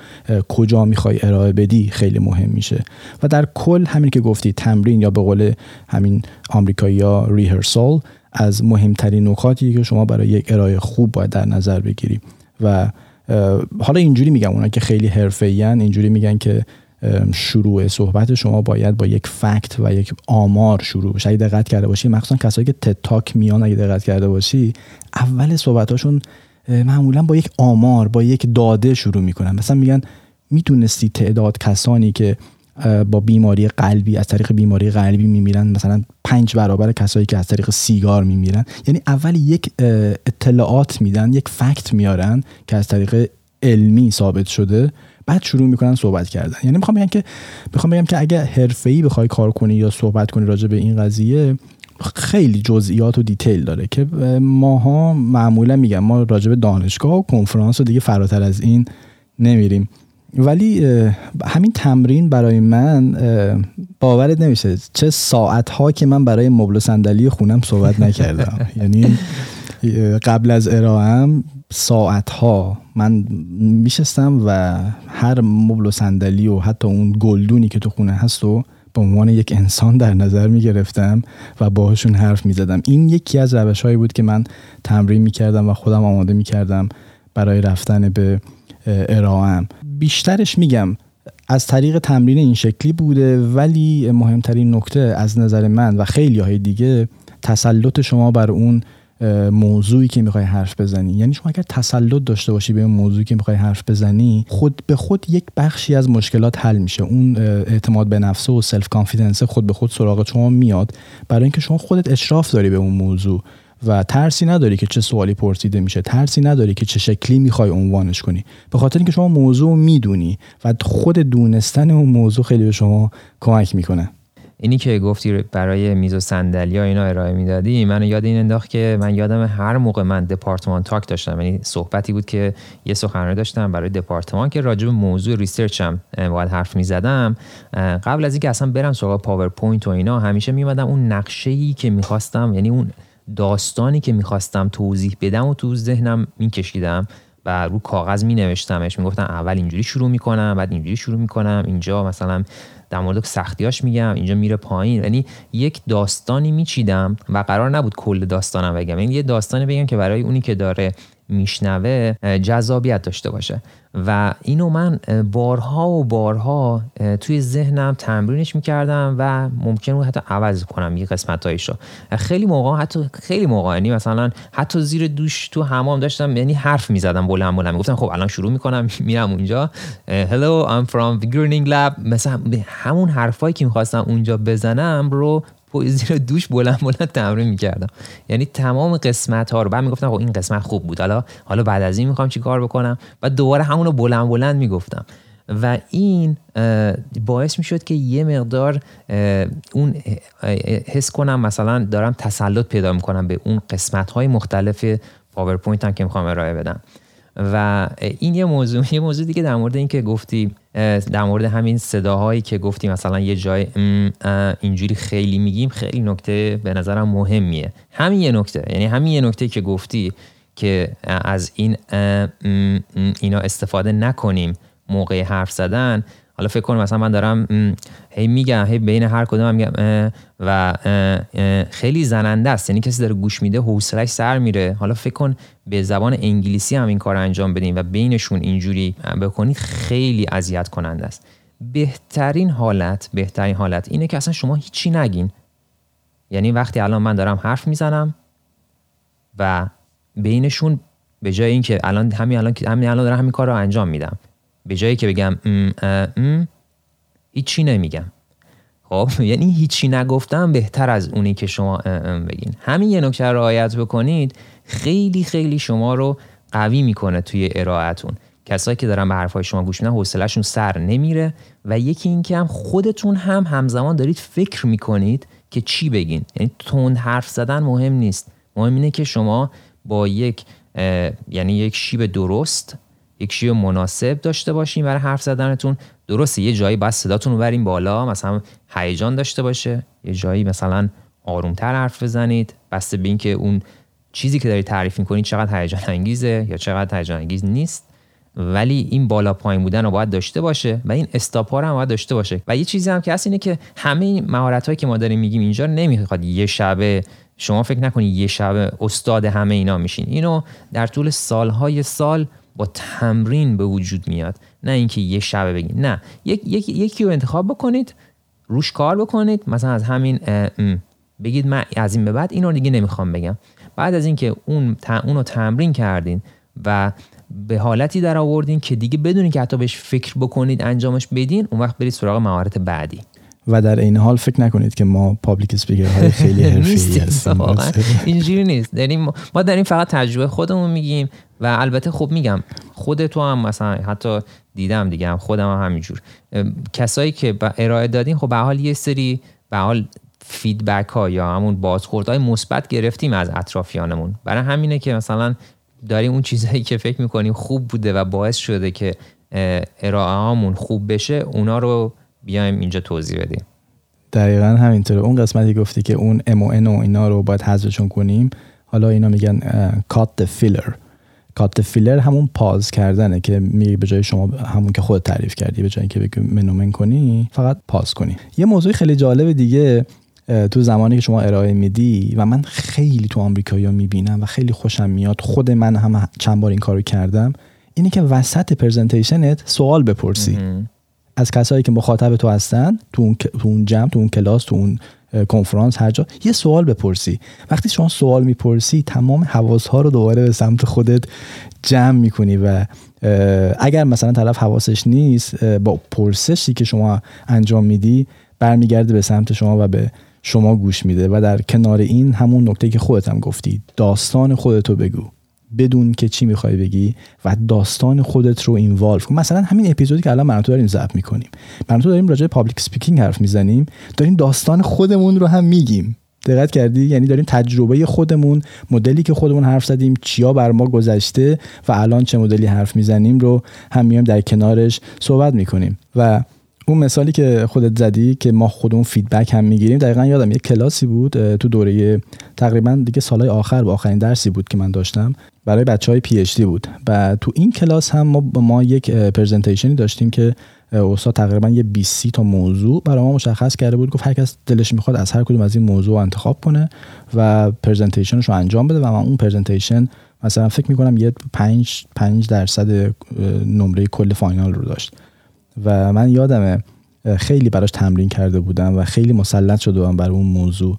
کجا میخوای ارائه بدی خیلی مهم میشه. و در کل همین که گفتی تمرین، یا به قول همین آمریکایی‌ها ریهرسال، از مهمترین نکاتیه که شما برای یک ارائه خوب باید در نظر بگیری. و حالا اینجوری میگم، اونا که خیلی حرفه‌این اینجوری میگن که شروع صحبت شما باید با یک فکت و یک آمار شروع بشه. اگه دقت کرده باشی، مخصوصا کسایی که تد تاک میان، اگه دقت کرده باشی اول صحبتاشون معمولا با یک آمار، با یک داده شروع میکنن. مثلا میگن میتونستی تعداد کسانی که با بیماری قلبی، از طریق بیماری قلبی میمیرن، مثلا پنج برابر کسایی که از طریق سیگار میمیرن. یعنی اول یک اطلاعات میدن، یک فکت میارن که از طریق علمی ثابت شده، بعد شروع میکنن صحبت کردن. یعنی میخوام بگم که میخوام بگم که اگه حرفه‌ای بخوای کار کنی یا صحبت کنی راجع به این قضیه، خیلی جزئیات و دیتیل داره که ماها معمولا میگم ما راجع به دانشگاه و کنفرانس و دیگه فراتر از این نمیریم. ولی همین تمرین برای من، باورت نمیشه چه ساعتها که من برای مبل و صندلی خونم صحبت نکردم. یعنی قبل از ارائه‌ام ساعتها من میشستم و هر مبل و صندلی و حتی اون گلدونی که تو خونه هست و به عنوان یک انسان در نظر میگرفتم و باهاشون حرف میزدم. این یکی از روش‌هایی بود که من تمرین میکردم و خودم آماده میکردم برای رفتن به ارائه‌ام. بیشترش میگم از طریق تمرین این شکلی بوده، ولی مهمترین نکته از نظر من و خیلی های دیگه، تسلط شما بر اون موضوعی که میخوای حرف بزنی. یعنی شما اگر تسلط داشته باشی به اون موضوعی که میخوای حرف بزنی، خود به خود یک بخشی از مشکلات حل میشه. اون اعتماد به نفس و سلف کانفیدنس خود به خود سراغ شما میاد، برای اینکه شما خودت اشراف داری به اون موضوع و ترسی نداری که چه سوالی پرسیده میشه، ترسی نداری که چه شکلی میخوای عنوانش کنی، به خاطر اینکه شما موضوع میدونی و خود دونستن اون موضوع خیلی به شما کمک میکنه. اینی که گفتی برای میز و صندلی‌ها اینا ارائه میدادی، منو یاد این انداخت که من یادم هر موقع من دپارتمان تاک داشتم، یعنی صحبتی بود که یه سخنرانی داشتم برای دپارتمان که راجع به موضوع ریسرچم باید حرف میزدم، قبل از اینکه اصلا برم سراغ پاورپوینت و اینا، همیشه میومدم اون نقشه‌ای که میخواستم، یعنی اون داستانی که میخواستم توضیح بدم و تو ذهنم میکشیدم و رو کاغذ مینوشتمش. میگفتم اول اینجوری شروع میکنم، بعد اینجوری شروع میکنم، اینجا مثلا در مورد سختیاش میگم، اینجا میره پایین. یعنی یک داستانی میچیدم و قرار نبود کل داستانم بگم، یعنی یه داستانی بگم که برای اونی که داره میشنوه جذابیت داشته باشه. و اینو من بارها و بارها توی ذهنم تمرینش میکردم و ممکن بود حتی عوض کنم یه قسمتایشو. خیلی موقع حتی خیلی موقع یعنی مثلا حتی زیر دوش تو حمام داشتم، یعنی حرف میزدم بلند بلند، میگفتم خب الان شروع میکنم، میرم اونجا hello I'm from the Greening Lab، مثلا همون حرفایی که میخواستم اونجا بزنم رو زیر دوش بلند بلند تمرین میکردم. یعنی تمام قسمت ها رو بعد میگفتم خب این قسمت خوب بود، حالا حالا بعد از این میخوام چی کار بکنم، و دوباره همون رو بلند بلند میگفتم. و این باعث میشد که یه مقدار اون حس کنم مثلا دارم تسلط پیدا میکنم به اون قسمت های مختلف پاورپوینت هم که میخوام ارائه بدم. و این یه موضوع یه موضوع دیگه در مورد این که گفتی، در مورد همین صداهایی که گفتی، مثلا یه جای اینجوری خیلی میگیم، خیلی نکته به نظرم مهمیه. همین یه نکته، یعنی همین یه نکته که گفتی که از این اینا استفاده نکنیم موقع حرف زدن. حالا فکر کنم مثلا من دارم هی میگم، هی بین هر کدوم میگم اه و اه خیلی زننده است، یعنی کسی داره گوش میده حوصله‌اش سر میره. حالا فکر کن به زبان انگلیسی هم این کار انجام بدیم و بینشون اینجوری بکنی، خیلی اذیت کننده است. بهترین حالت بهترین حالت اینه که اصلا شما هیچی نگین. یعنی وقتی الان من دارم حرف میزنم و بینشون، به جای اینکه الان همین الان همین الان دارم همین کار رو انجام میدم، به جایی که بگم ام ام هیچی نمیگم. خب یعنی هیچی نگفتم بهتر از اونی که شما ام بگین. همین یه نکته رو رعایت بکنید، خیلی خیلی شما رو قوی میکنه توی ارائه‌تون. کسایی که دارن به حرفای شما گوش میدن حوصله‌شون سر نمیره، و یکی این که هم خودتون هم همزمان دارید فکر میکنید که چی بگین. یعنی تند حرف زدن مهم نیست، مهم اینه که شما با یک یعنی یک شیب درست، یک شیب مناسب داشته باشین برای حرف زدنتون. درسته یه جایی باید صداتون رو برین بالا، مثلا هیجان داشته باشه، یه جایی مثلا آرومتر حرف بزنید، بسته به اینکه اون چیزی که داری تعریف می‌کنی چقدر هیجان انگیزه یا چقدر هیجان انگیز نیست. ولی این بالا پایین بودن رو باید داشته باشه و این استاپ هم باید داشته باشه. و یه چیزی هم که هست اینه که همه این مهارتایی که ما داریم میگیم اینجا نمیخواد یه شبه، شما فکر نکنید یه شبه استاد همه اینا میشین. اینو در طول سالهای سال با تمرین به وجود میاد، نه اینکه یه شبه بگین. نه، یک یک یکی رو انتخاب بکنید، روش کار بکنید. مثلا از همین بگید من از این به بعد اینو دیگه نمیخوام بگم. بعد از اینکه اون اونو تمرین کردین و به حالتی در آوردین که دیگه بدونین که حتی بهش فکر بکنید انجامش بدین، اون وقت برید سراغ مهارت بعدی. و در این حال فکر نکنید که ما پابلیک اسپیکرهای خیلی حرفه‌ای هستیم، اینجوری نیست. یعنی ما داریم فقط تجربه خودمون میگیم. و البته خب میگم خودتو هم مثلا حتی دیدم دیگه، هم خودم هم همینجور کسایی که ارائه دادین خب به حال یه سری به حال فیدبک ها یا همون بازخوردهای مثبت گرفتیم از اطرافیانمون. برای همینه که مثلا داریم اون چیزایی که فکر میکنیم خوب بوده و باعث شده که ارائه‌هامون خوب بشه، اونا رو بیایم اینجا توضیح بدیم. دقیقاً همینطوره. اون قسمتی گفتی که اون ام و ان و اینا رو باید حذفشون کنیم. حالا اینا میگن cut the filler. cut the filler همون پاز کردنه که می به جای شما همون که خودت تعریف کردی، به جای اینکه بگی منومن کنی، فقط پاز کنی. یه موضوع خیلی جالب دیگه تو زمانی که شما ارائه میدی، و من خیلی تو آمریکایی‌ها میبینم و خیلی خوشم میاد، خود من هم چند بار این کارو کردم، اینه که وسط پرزنتیشنت سوال بپرسی مهم. از کسایی که مخاطب تو هستن، تو اون تو اون جمع، تو اون کلاس، تو اون کنفرانس، هر جا یه سوال بپرسی. وقتی شما سوال میپرسی تمام حواس‌ها رو دوباره به سمت خودت جمع میکنی، و اگر مثلا طرف حواسش نیست با پرسشی که شما انجام میدی برمیگرده به سمت شما و به شما گوش میده. و در کنار این همون نکته که خودت هم گفتی، داستان خودتو بگو، بدون که چی میخوای بگی و داستان خودت رو اینوالو کن. مثلا همین اپیزودی که الان من تو داریم ضبط میکنیم، من تو داریم راجع به پابلیک اسپیکینگ حرف میزنیم، داریم داستان خودمون رو هم میگیم. دقت کردی؟ یعنی داریم تجربه خودمون، مدلی که خودمون حرف زدیم، چیا بر ما گذشته و الان چه مدلی حرف میزنیم رو هم میایم در کنارش صحبت میکنیم. و اون مثالی که خودت زدی که ما خودمون فیدبک هم میگیریم، دقیقا یادم یک کلاسی بود تو دوره تقریبا دیگه سالهای آخر، با آخرین درسی بود که من داشتم برای بچهای پی اچ دی بود. و تو این کلاس هم ما ما یک پرزنتیشنی داشتیم که استاد تقریبا یه بیست تا موضوع برای ما مشخص کرده بود، گفت هر کس دلش میخواد از هر کدوم از این موضوع انتخاب کنه و پرزنتیشنش رو انجام بده. و من اون پرزنتیشن مثلا فکر میکنم یه پنج پنج درصد نمره کل فاینال رو داشت. و من یادمه خیلی براش تمرین کرده بودم و خیلی مسلط شده بودم بر اون موضوع.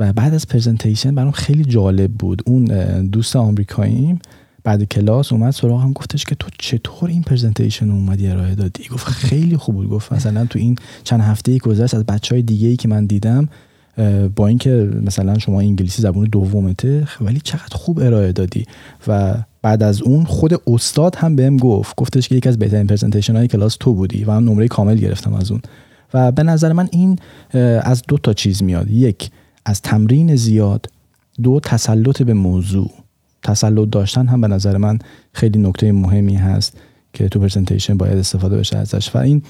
و بعد از پرزنتیشن برام خیلی جالب بود، اون دوست آمریکاییم بعد کلاس اومد سراغم گفتش که تو چطور این پرزنتیشن اومدی ارائه دادی؟ گفت خیلی خوب بود. گفت مثلا تو این چند هفته‌ای گذشت از بچهای دیگه‌ای که من دیدم، با اینکه مثلا شما انگلیسی زبان دومته، ولی چقدر خوب ارائه دادی. و بعد از اون خود استاد هم بهم گفت، گفتش که یکی از بهترین پرزنتیشن های کلاس تو بودی و من نمره کامل گرفتم از اون. و به نظر من این از دو تا چیز میاد، یک از تمرین زیاد، دو تسلط به موضوع. تسلط داشتن هم به نظر من خیلی نکته مهمی هست که تو پرزنتیشن باید استفاده بشه ازش. و این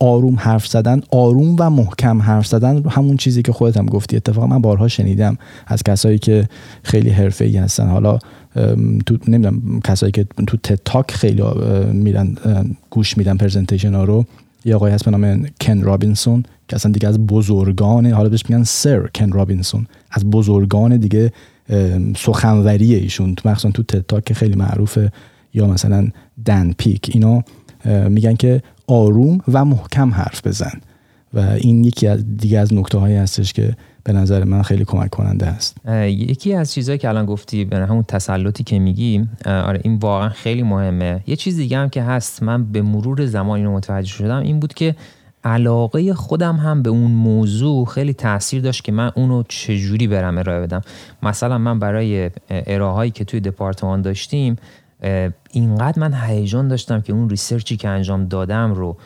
آروم حرف زدن، آروم و محکم حرف زدن، همون چیزی که خودت هم گفتی. اتفاقا من بارها شنیدم از کسایی که خیلی حرفه‌ای هستن، حالا تو نمیدونم کسایی که تو تد تاک خیلی میرن گوش میدن پرزنتیشن ها رو، یه آقای هست به نام کن رابینسون که اصلا دیگه از بزرگان، حالا بهش میگن سر کن رابینسون، از بزرگان دیگه سخنوریه ایشون، تو مخصوصا تو تد تاک خیلی معروفه. یا مثلا دن پیک، اینا میگن که آروم و محکم حرف بزن. و این یکی از دیگه از نکته هایی هستش که به نظر من خیلی کمک کننده است. یکی از چیزهایی که الان گفتی به همون تسلطی که میگیم، آره این واقعا خیلی مهمه. یه چیز دیگه هم که هست، من به مرور زمان اینو متوجه شدم، این بود که علاقه خودم هم به اون موضوع خیلی تاثیر داشت که من اونو چجوری برم ارائه بدم. مثلا من برای ارائه‌هایی که توی دپارتمان داشتیم اینقدر من هیجان داشتم که اون ریسرچی که انجام دادم رو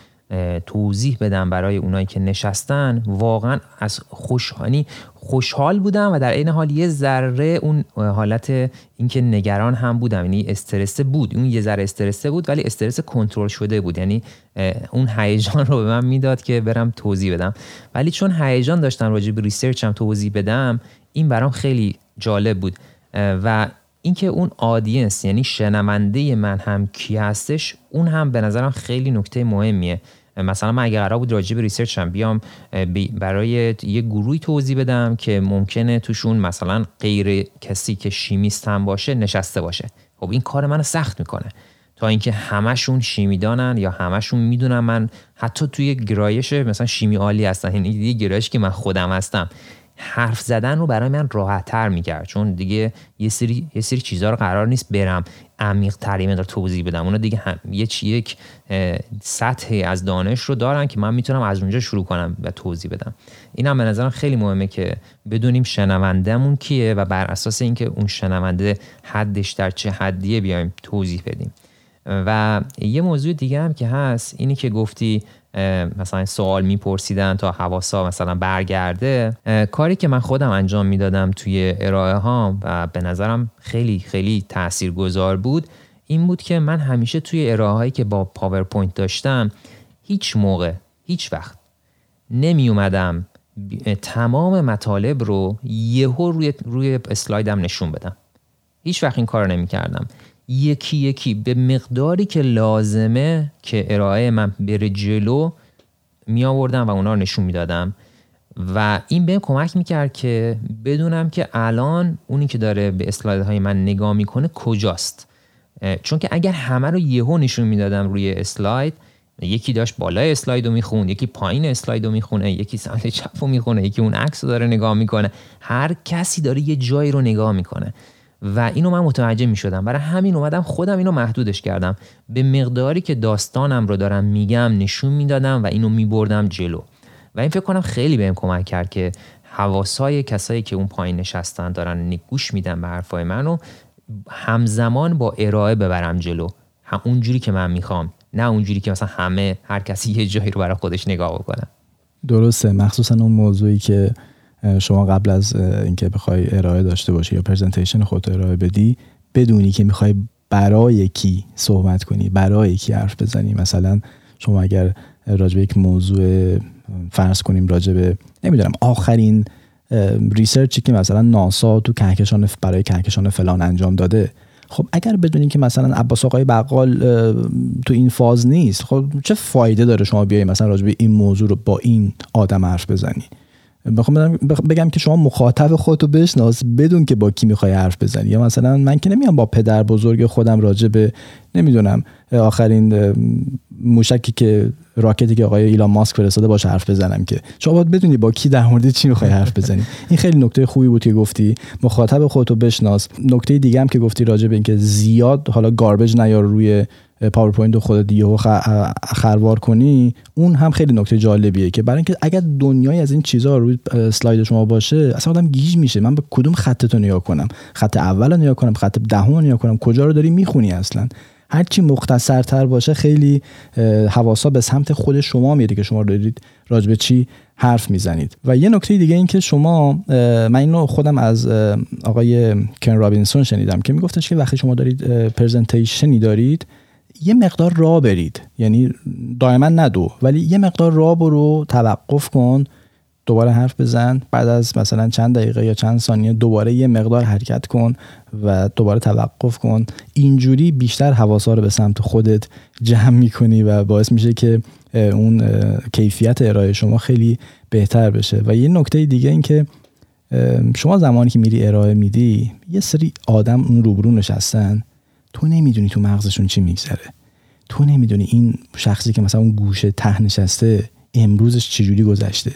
توضیح بدم برای اونایی که نشستن. واقعا از خوشحالی خوشحال بودم و در عین حال یه ذره اون حالت اینکه نگران هم بودم، یعنی استرس بود، اون یه ذره استرس بود ولی استرس کنترل شده بود، یعنی اون هیجان رو به من میداد که برم توضیح بدم. ولی چون هیجان داشتم راجع به ریسرچم توضیح بدم، این برام خیلی جالب بود و اینکه اون آدینس یعنی شنونده من هم کی هستش، اون هم به نظرم خیلی نکته مهمیه. مثلا من اگه قرار بود راجع به ریسرچم بیام برای یه گروهی توضیح بدم که ممکنه توشون مثلا غیر کسی که شیمیست هم باشه نشسته باشه، خب این کار منو سخت میکنه تا اینکه همشون شیمیدانن یا همشون میدونن من حتی توی گرایش مثلا شیمی عالی هستن، یعنی دیگه گرایش که من خودم هستم، حرف زدن رو برای من راحت‌تر می‌کرد، چون دیگه یه سری یه سری چیزا رو قرار نیست برم عمیق‌تر اینا رو توضیح بدم، اونا دیگه هم یه یک سطحی از دانش رو دارن که من میتونم از اونجا شروع کنم و توضیح بدم. اینم به نظرم خیلی مهمه که بدونیم شنوندهمون کیه و بر اساس اینکه اون شنونده حدش در چه حدیه بیایم توضیح بدیم. و یه موضوع دیگه هم که هست اینی که گفتی مثلا سوال میپرسیدن تا حواسا مثلا برگرده. کاری که من خودم انجام میدادم توی ارائه ها و به نظرم خیلی خیلی تاثیرگذار بود این بود که من همیشه توی ارائه هایی که با پاورپوینت داشتم هیچ موقع هیچ وقت نمی اومدم تمام مطالب رو یهو روی روی اسلایدم نشون بدم، هیچ وقت این کار نمی کردم. یکی یکی به مقداری که لازمه که ارائه من بره جلو می آوردم و اونا رو نشون می دادم و این بهم کمک می کرد که بدونم که الان اونی که داره به اسلایدهای من نگاه می کنه کجاست. چون که اگر همه رو یهو نشون می دادم روی اسلاید، یکی داشت بالای اسلاید رو می خوند، یکی پایین اسلاید رو می خونه، یکی سمت چپ رو می خونه، یکی اون عکس رو داره نگاه می کنه، هر کسی داره یه جایی رو نگاه می کنه و اینو من متوجه می شدم. برای همین اومدم خودم اینو محدودش کردم، به مقداری که داستانم رو دارم میگم نشون میدادم و اینو میبردم جلو و این فکر کنم خیلی بهم کمک کرد که حواسای کسایی که اون پایین نشستن دارن گوش میدن به حرفای منو همزمان با ارائه ببرم جلو، هم اونجوری که من میخوام، نه اونجوری که مثلا همه هر کسی یه جایی رو برای خودش نگاه بکنه. درسته، مخصوصا اون موضوعی که شما قبل از اینکه بخوای ارائه داشته باشی یا پرزنتیشن خودت ارائه بدی بدونی که میخوای برای کی صحبت کنی، برای کی حرف بزنی. مثلا شما اگر راجع به یک موضوع فرض کنیم راجع به نمیدونم آخرین ریسرچی که مثلا ناسا تو کهکشان برای کهکشان فلان انجام داده، خب اگر بدونی که مثلا عباس آقای بقال تو این فاز نیست، خب چه فایده داره شما بیای مثلا راجع به این موضوع رو با این آدم حرف بزنی؟ بخوام بگم که شما مخاطب خودتو بشناس، بدون که با کی میخوای حرف بزنی. یا مثلا من که نمیام با پدر بزرگ خودم راجع به نمیدونم آخرین موشکی که راکتی که آقای ایلان ماسک فرستاده باشه حرف بزنم، که شما باید بدونی با کی در مورد چی میخوای حرف بزنی. این خیلی نکته خوبی بود که گفتی، مخاطب خودتو بشناس. نکته دیگه هم که گفتی راجع به اینکه زیاد حالا گاربج نیار روی پاورپوینت رو خودت یهو خروار کنی، اون هم خیلی نکته جالبیه که برای اینکه اگر دنیای از این چیزا روی اسلاید شما باشه اصلا آدم گیج میشه، من به کدوم خطتو نگاه کنم، خط اولو نگاه کنم، خط دهمو نگاه کنم، کجا رو داری میخونی. اصلا هر چی مختصرتر باشه خیلی حواسا به سمت خود شما میره که شما دارید راجع به چی حرف میزنید. و یه نکته دیگه این که شما، من اینو خودم از آقای کن رابینسون شنیدم که میگفتش که وقتی شما دارید پرزنتیشنی دارید یه مقدار راه برید، یعنی دائما ندو ولی یه مقدار راه برو، توقف کن، دوباره حرف بزن، بعد از مثلا چند دقیقه یا چند ثانیه دوباره یه مقدار حرکت کن و دوباره توقف کن. اینجوری بیشتر حواسا رو به سمت خودت جمع میکنی و باعث میشه که اون کیفیت ارائه شما خیلی بهتر بشه. و یه نکته دیگه این که شما زمانی که میری ارائه میدی یه سری آدم اون روبرو نشستن، تو نمیدونی تو مغزشون چی میگذره، تو نمیدونی این شخصی که مثلا اون گوشه ته نشسته امروزش چجوری گذشته،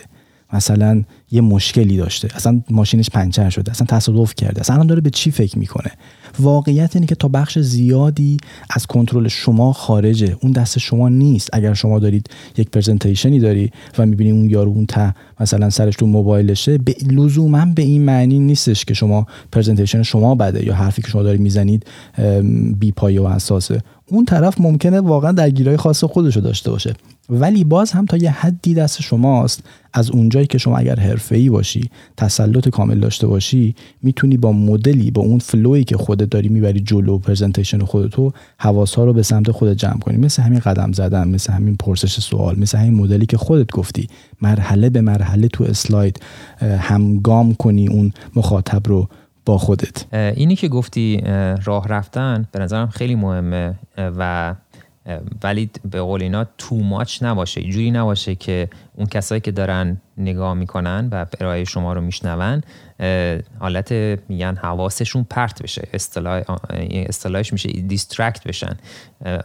مثلا یه مشکلی داشته، اصلا ماشینش پنچر شده، اصلا تصادف کرده، اصلا داره به چی فکر میکنه. واقعیت اینه که تا بخش زیادی از کنترل شما خارجه، اون دست شما نیست. اگر شما دارید یک پرزنتیشنی داری و میبینی اون یارو اون ته مثلا سرش تو موبایلشه، به لزوما به این معنی نیستش که شما پرزنتیشن شما بده یا حرفی که شما دارید میزنید بی پایه و اساسه. اون طرف ممکنه واقعا درگیری‌های خاص خودشو داشته باشه، ولی باز هم تا یه حدی دست شماست. از اونجایی که شما اگر حرفه‌ای باشی، تسلط کامل داشته باشی، میتونی با مدلی، با اون فلویی که خودت داری میبری جلو پرزنتیشن خودتو، حواس‌ها رو به سمت خودت جمع کنی. مثل همین قدم زدن، مثل همین پرسش سوال، مثل همین مدلی که خودت گفتی، مرحله به مرحله تو اسلاید همگام کنی اون مخاطب رو با خودت. اینی که گفتی راه رفتن به نظرم خیلی مهمه، و ولی به قول اینا تو ماچ نباشه، اینجوری نباشه که اون کسایی که دارن نگاه میکنن و ارائه شما رو میشنون حالت میگن حواسشون پرت بشه، اصطلاح اصطلاحش میشه دیسترکت بشن،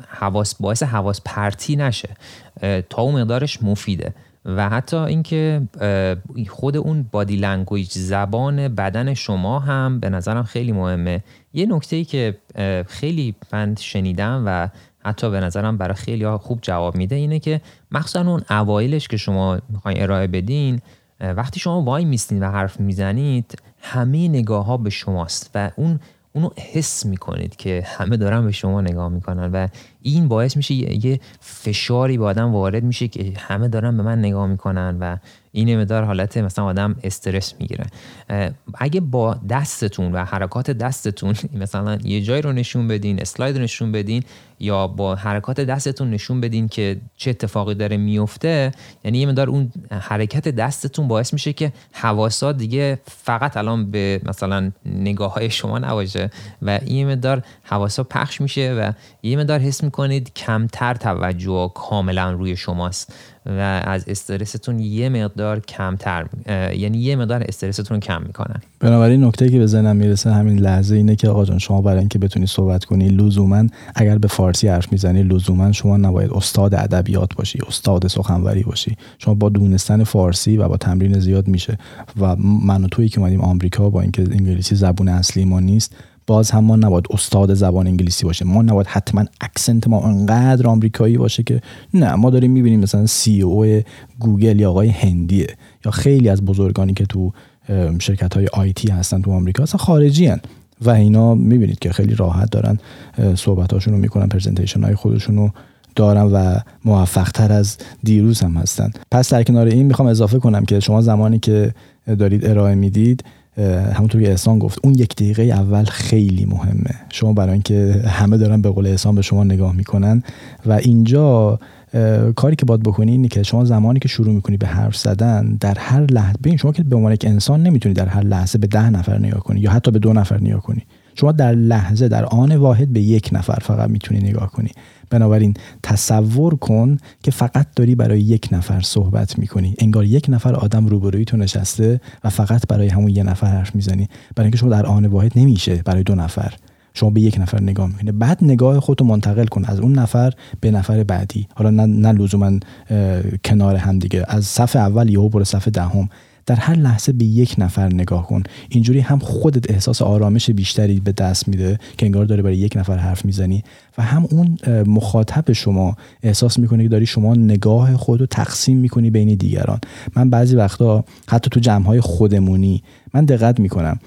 حواس باعث حواس پرتی نشه، تا اون مقدارش مفیده. و حتی اینکه خود اون بادی لنگویج، زبان بدن شما هم به نظرم خیلی مهمه. یه نکته‌ای که خیلی من شنیدم و حتی به نظرم برای خیلی ها خوب جواب میده اینه که مخصوصا اون اوایلش که شما میخواین ارائه بدین، وقتی شما وای میستین و حرف میزنید، همه نگاه ها به شماست و اون اونو حس میکنید که همه دارن به شما نگاه میکنن، و این باعث میشه یه فشاری به آدم وارد میشه که همه دارن به من نگاه میکنن و این مدار حالت مثلا آدم استرس میگیره. اگه با دستتون و حرکات دستتون مثلا یه جای رو نشون بدین، اسلاید رو نشون بدین، یا با حرکات دستتون نشون بدین که چه اتفاقی داره میفته، یعنی یه مدار اون حرکت دستتون باعث میشه که حواسات دیگه فقط الان به مثلا نگاه‌های شما نباشه و این مدار حواسا پخش میشه و یه مدار حس میکنید کمتر توجه کاملا روی شماست و از استرستون یه مقدار کمتر، یعنی یه مقدار استرستون کم میکنن. بنابراین نکته که به ذهنم میرسه همین لحظه اینه که آقا جان، شما برای اینکه بتونی صحبت کنی لزوما، اگر به فارسی حرف میزنی لزوما شما نباید استاد ادبیات باشی، استاد سخنوری باشی. شما با دونستن فارسی و با تمرین زیاد میشه. و من و تویی که اومدیم آمریکا، با اینکه انگلیسی زبون اصلی ما نیست، باز هم ما نباید استاد زبان انگلیسی باشه. ما نباید حتما اکسنت ما انقدر آمریکایی باشه که نه، ما داریم میبینیم مثلا سی او گوگل یا آقای هندیه، یا خیلی از بزرگانی که تو شرکت های آی تی هستن تو آمریکا اصلا خارجی هن و اینا میبینید که خیلی راحت دارن صحبتاشون رو میکنن، پرزنتیشن های خودشون رو دارن و موفق تر از دیروز هم هستن. پس در کنار این میخوام اضافه کنم که شما زمانی که دارید ارائه میدید، همونطور که احسان گفت، اون یک دقیقه اول خیلی مهمه. شما برای اینکه همه دارن به قول احسان به شما نگاه میکنن، و اینجا کاری که باید بکنی اینه که شما زمانی که شروع میکنی به حرف زدن، در هر لحظه ببین، شما که به عنوان یک انسان نمیتونی در هر لحظه به ده نفر نگاه کنی یا حتی به دو نفر نگاه کنی. شما در لحظه، در آن واحد، به یک نفر فقط میتونی نگاه کنی. بنابراین تصور کن که فقط داری برای یک نفر صحبت میکنی، انگار یک نفر آدم روبروی تو نشسته و فقط برای همون یه نفر حرف میزنی. برای اینکه شما در آن واحد نمیشه برای دو نفر، شما به یک نفر نگاه میکنی. بعد نگاه خودتو منتقل کن از اون نفر به نفر بعدی. حالا نه, نه لزوما کنار هم دیگه، از صفحه اول یهو برو صفحه دهم. در هر لحظه به یک نفر نگاه کن. اینجوری هم خودت احساس آرامش بیشتری به دست میده که انگار داری برای یک نفر حرف میزنی، و هم اون مخاطب شما احساس میکنه که داری شما نگاه خودت رو تقسیم میکنی بین دیگران. من بعضی وقتا حتی تو جمع‌های خودمونی من دقت میکنم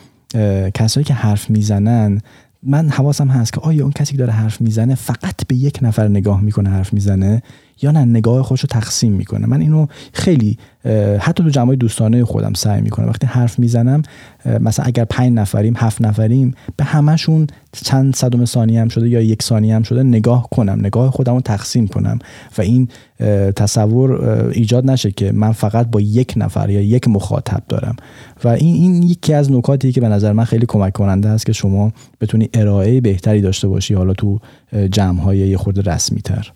کسایی که حرف میزنن، من حواسم هست که آیا اون کسی که داره حرف میزنه فقط به یک نفر نگاه میکنه حرف میزنه یا نه نگاه خودشو تقسیم میکنه. من اینو خیلی حتی تو جمعای دوستانه خودم سعی میکنم وقتی حرف میزنم، مثلا اگر پنج نفریم هفت نفریم، به همشون چند صدم ثانیه هم شده یا یک ثانیه هم شده نگاه کنم، نگاه خودمو تقسیم کنم و این تصور ایجاد نشه که من فقط با یک نفر یا یک مخاطب دارم. و این این یکی از نکاتیه که به نظر من خیلی کمک کننده است که شما بتونی ارائه بهتری داشته باشی، حالا تو جمع‌های یه خورده رسمی‌تر.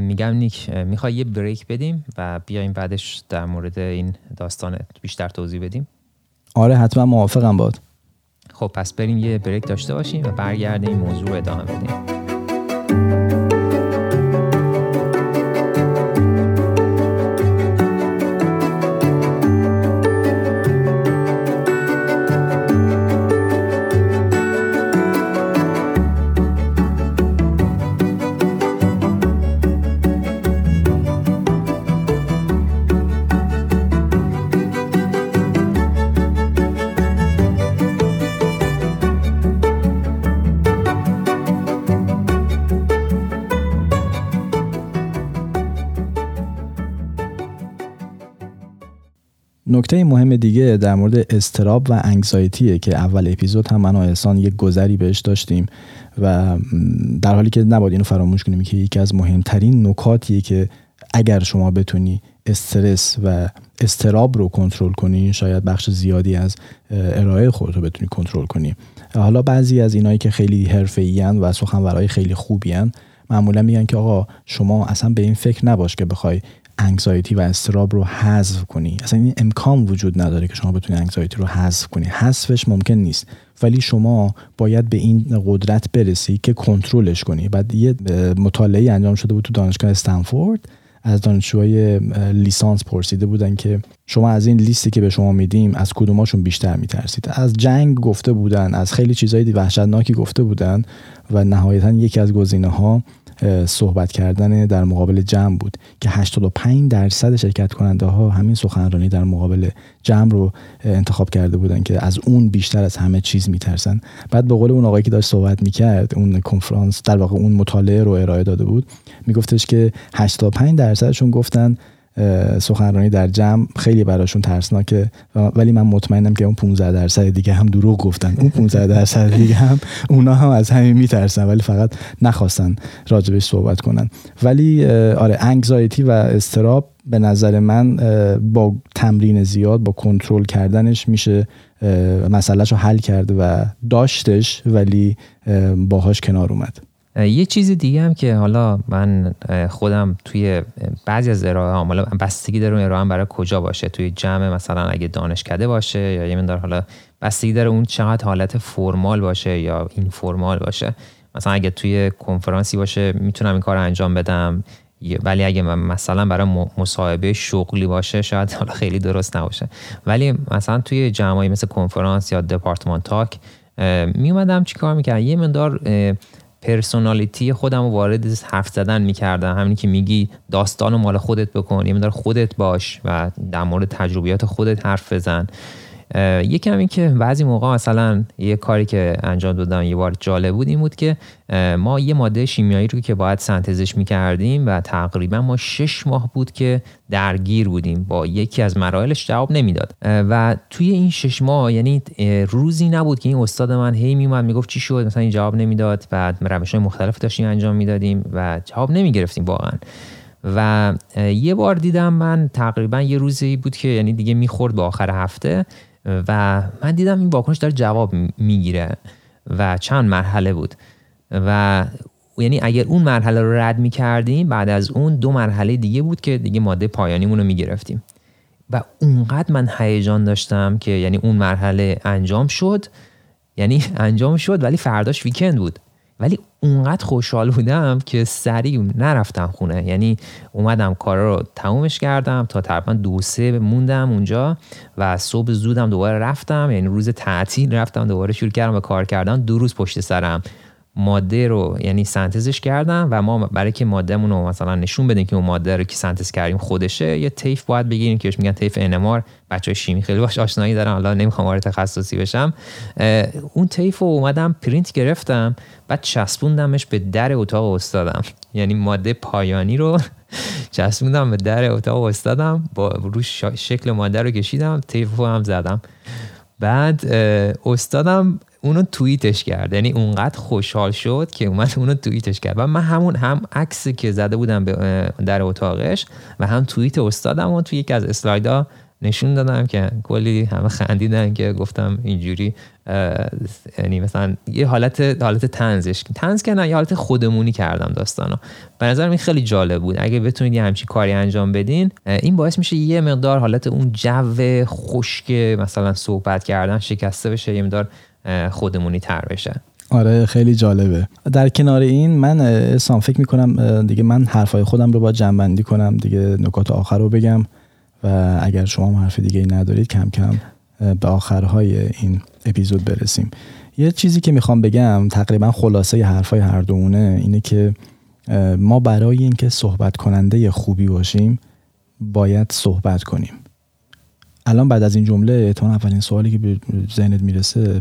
میگم نیک، میخوای یه بریک بدیم و بیایم بعدش در مورد این داستان بیشتر توضیح بدیم؟ آره حتما، موافقم باد. خب پس بریم یه بریک داشته باشیم و برگردیم این موضوع رو ادامه بدیم. نکته مهم دیگه در مورد اضطراب و انگزایتیه که اول اپیزود هم من و احسان یک گذری بهش داشتیم و در حالی که نباید اینو فراموش کنیم که یکی از مهمترین نکاتیه که اگر شما بتونی استرس و اضطراب رو کنترل کنی شاید بخش زیادی از ارائه خودت رو بتونی کنترل کنی. حالا بعضی از اینایی که خیلی حرفه‌این و سخنورای خیلی خوبین معمولا میگن که آقا شما اصلا به این فکر نباش که بخوای انگزایتی و اضطراب رو حذف کنی، اصلا این امکان وجود نداره که شما بتونی انگزایتی رو حذف کنی، حذفش ممکن نیست، ولی شما باید به این قدرت برسی که کنترلش کنی. بعد یه مطالعه انجام شده بود تو دانشگاه استنفورد، از دانشجوهای لیسانس پرسیده بودن که شما از این لیستی که به شما میدیم از کدوماشون بیشتر میترسید. از جنگ گفته بودن، از خیلی چیزای وحشتناکی گفته بودن و نهایتاً یکی از گزینه‌ها صحبت کردن در مقابل جمع بود که هشتاد و پنج درصد شرکت کننده ها همین سخنرانی در مقابل جمع رو انتخاب کرده بودن که از اون بیشتر از همه چیز میترسن. بعد به قول اون آقایی که داشت صحبت میکرد، اون کنفرانس در واقع اون مطالعه رو ارائه داده بود، میگفتش که هشتاد و پنج درصدشون گفتن سخنرانی در جمع خیلی براشون ترسناکه، ولی من مطمئنم که اون پانزده درصد دیگه هم دروغ گفتن، اون پانزده درصد دیگه هم اونا هم از همین میترسن ولی فقط نخواستن راجبش صحبت کنن. ولی آره، انگزایتی و اضطراب به نظر من با تمرین زیاد، با کنترل کردنش میشه مسئلهش رو حل کرد و داشتش ولی باهاش کنار اومد. یه چیز دیگه هم که حالا من خودم توی بعضی از ارائه‌ام، حالا بستگی داره اون ارائه‌ام برای کجا باشه، توی جمع مثلا اگه دانشکده باشه یا یه مقدار، حالا بستگی داره اون چقدر حالت فرمال باشه یا این فرمال باشه. مثلا اگه توی کنفرانسی باشه میتونم این کار رو انجام بدم، ولی اگه مثلا برای مصاحبه شغلی باشه شاید حالا خیلی درست نباشه. ولی مثلا توی جمعایی مثل کنفرانس یا دپارتمان تاک میومدم چیکار می‌کردم، یه مقدار پرسونالیتی خودم رو وارد حرف زدن میکردم. همینی که میگی داستان رو مال خودت بکن، یه مقدار خودت باش و در مورد تجربیات خودت حرف بزن. یکی هم این که بعضی موقع مثلا یه کاری که انجام دادم یه بار جالب بود، این بود که ما یه ماده شیمیایی رو که باید سنتزش میکردیم و تقریبا ما شش ماه بود که درگیر بودیم با یکی از مراحلش، جواب نمیداد و توی این شش ماه یعنی روزی نبود که این استاد من هی میومد میگفت چی شد، مثلا این جواب نمیداد و روش‌های مختلف داشتیم انجام میدادیم و جواب نمیگرفتیم واقعا. و یه بار دیدم من تقریبا یه روزی بود که یعنی دیگه میخورد به آخر هفته و من دیدم این واکنش داره جواب میگیره و چند مرحله بود و یعنی اگر اون مرحله رو رد میکردیم بعد از اون دو مرحله دیگه بود که دیگه ماده پایانیمون رو میگرفتیم و اونقدر من هیجان داشتم که یعنی اون مرحله انجام شد، یعنی انجام شد ولی فرداش ویکند بود، ولی اونقدر خوشحال بودم که سریع نرفتم خونه، یعنی اومدم کارا رو تمومش کردم تا تقریبا دو سه موندم اونجا و صبح زودم دوباره رفتم، یعنی روز تعطیل رفتم دوباره شروع کردم و کار کردم. دو روز پشت سرم ماده رو یعنی سنتزش کردم و ما برای که مادهمون رو مثلا نشون بدیم که اون ماده رو که سنتز کردیم خودشه یه طیف باید بگیریم که بهش میگن طیف انمار، بچه‌های شیمی خیلی باش آشنایی دارن، حالا نمیخوام وارد تخصصی بشم. اون طیف رو اومدم پرینت گرفتم بعد چسبوندمش به در اتاق استادم، یعنی ماده پایانی رو چسبوندم به در اتاق استادم، با روش شکل ماده رو کشیدم، طیف رو هم زدم. بعد استادم اونو توییتش کرد، یعنی اونقدر خوشحال شد که اومد اونو توییتش کرد و من همون هم عکسی که زده بودم در اتاقش و هم توییت استادم رو توی یکی از اسلایدها نشون دادم که کلی همه خندیدن که گفتم اینجوری یعنی مثلا یه حالت حالت طنزش طنز که نه، یه حالت خودمونی کردم داستانا. به نظر من خیلی جالب بود، اگه بتونید همچین کاری انجام بدین این باعث میشه یه مقدار حالت اون جو خشک مثلا صحبت کردن شکسته بشه، یه مقدار خودمونی تر بشه. آره خیلی جالبه. در کنار این من احسان فکر میکنم دیگه من حرفای خودم رو باید جمع‌بندی کنم دیگه، نکات آخر رو بگم و اگر شما حرف دیگه ندارید کم کم به آخرهای این اپیزود برسیم. یه چیزی که میخوام بگم تقریبا خلاصه حرفای هر دوونه اینه که ما برای اینکه صحبت کننده خوبی باشیم باید صحبت کنیم. الان بعد از این جمله تا اولین سوالی که به ذهنت میرسه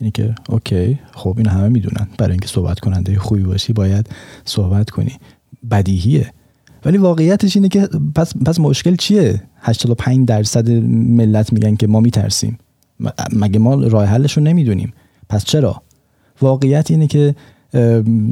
اینه که اوکی خب این همه میدونن برای اینکه صحبت کننده خوبی باشی باید صحبت کنی، بدیهیه. ولی واقعیتش اینه که پس پس مشکل چیه؟ هشتاد و پنج درصد ملت میگن که ما میترسیم. مگه ما راه حلش رو نمیدونیم؟ پس چرا؟ واقعیت اینه که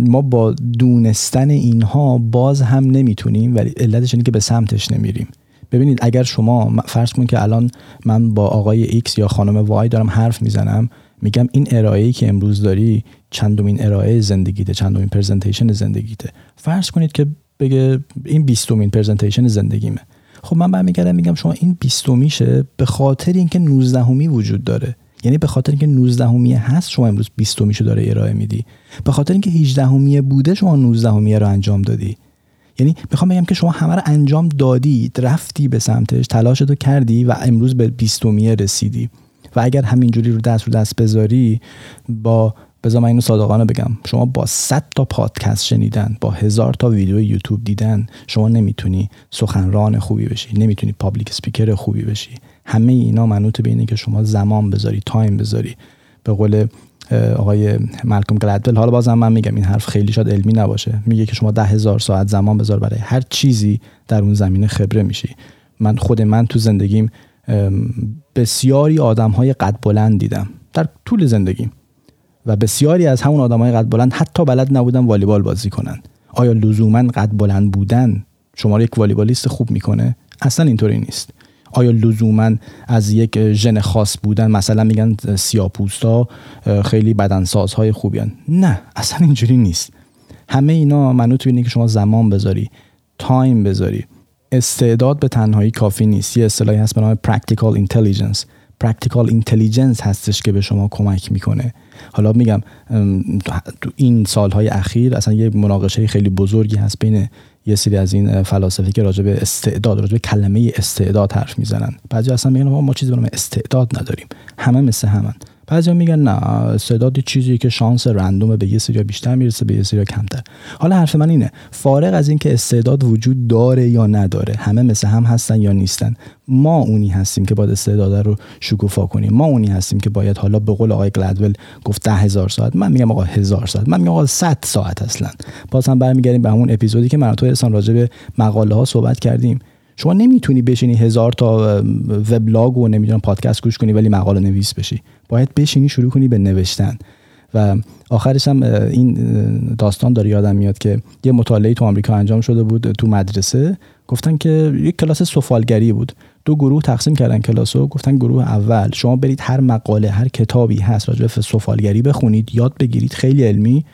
ما با دونستن اینها باز هم نمیتونیم، ولی علتش اینه که به سمتش نمیریم. ببینید اگر شما فرض کنید که الان من با آقای ایکس یا خانم وای دارم حرف میزنم، میگم این ارائه‌ای که امروز داری چندمین ارائه زندگیته، چندمین پرزنتیشن زندگیته. فرض کنید که بگه این بیستمین پرزنتیشن زندگیمه. خب من برمیگردم میگم شما این بیستمیشه به خاطر اینکه نوزدهمی وجود داره، یعنی به خاطر اینکه نوزدهمی هست شما امروز بیستمیشو داره ارائه میدی، به خاطر اینکه هجدهمی بوده شما نوزدهمی رو انجام دادی. یعنی میخوام بگم که شما همه رو انجام دادی، رفتی به سمتش، تلاشتو کردی و امروز به بیستمی رسیدی. و اگر همینجوری رو دست رو دست بذاری، با بذار من اینو صادقانه بگم، شما با صد تا پادکست شنیدن، با هزار تا ویدیو یوتیوب دیدن، شما نمیتونی سخنران خوبی بشی، نمیتونی پابلیک اسپیکر خوبی بشی. همه اینا منوط به اینه که شما زمان بذاری، تایم بذاری. به قول آقای مالکوم گلدول، حالا بازم من میگم این حرف خیلی شاید علمی نباشه، میگه که شما ده هزار ساعت زمان بذار برای هر چیزی در اون زمینه خبره میشی. من خود من تو زندگیم بسیاری آدم‌های قد بلند دیدم در طول زندگیم و بسیاری از همون آدم‌های قد بلند حتی بلد نبودن والیبال بازی کنن. آیا لزوماً قد بلند بودن شما رو یک والیبالیست خوب میکنه؟ اصلاً اینطوری نیست. آیا لزوماً از یک ژن خاص بودن، مثلا میگن سیاه‌پوستا خیلی بدنسازهای خوبیان؟ نه، اصلاً اینجوری نیست. همه اینا منوط به اینه که شما زمان بذاری، تایم بذاری. استعداد به تنهایی کافی نیست. یه اصطلاحی هست به نام practical intelligence. practical intelligence هستش که به شما کمک میکنه. حالا میگم تو این سالهای اخیر اصلا یه مناقشه خیلی بزرگی هست بین یه سری از این فلاسفه که راجع به استعداد، راجع به کلمه استعداد حرف میزنن. بعضیا اصلا میگن ما چیزی به نام استعداد نداریم، همه مثل همن. بعضیا میگن نه، استعداد یه چیزیه که شانس رندومه، به یه سری بیشتر میرسه به یه سری کمتر. حالا حرف من اینه، فارغ از این که استعداد وجود داره یا نداره، همه مثل هم هستن یا نیستن، ما اونی هستیم که باید استعداد رو شکوفا کنیم. ما اونی هستیم که باید، حالا به قول آقای گلدول گفت ده هزار ساعت، من میگم آقا هزار ساعت، من میگم آقا صد ساعت. اصلا باز هم برمیگردیم به همون اپیزودی که من و تو احسان راجع به مقاله ها صحبت کردیم. شما نمیتونی بشینی هزار تا وبلاگ و نمیدونم پادکست گوش کنی ولی مقاله نویس بشی. باید بشینی شروع کنی به نوشتن. و آخرش هم این داستان داره یادم میاد که یه مطالعه تو آمریکا انجام شده بود تو مدرسه. گفتن که یک کلاس سفالگری بود، دو گروه تقسیم کردن کلاسو. گفتن گروه اول شما برید هر مقاله، هر کتابی هست راجع به سفالگری بخونید، یاد بگیرید خیلی علمی،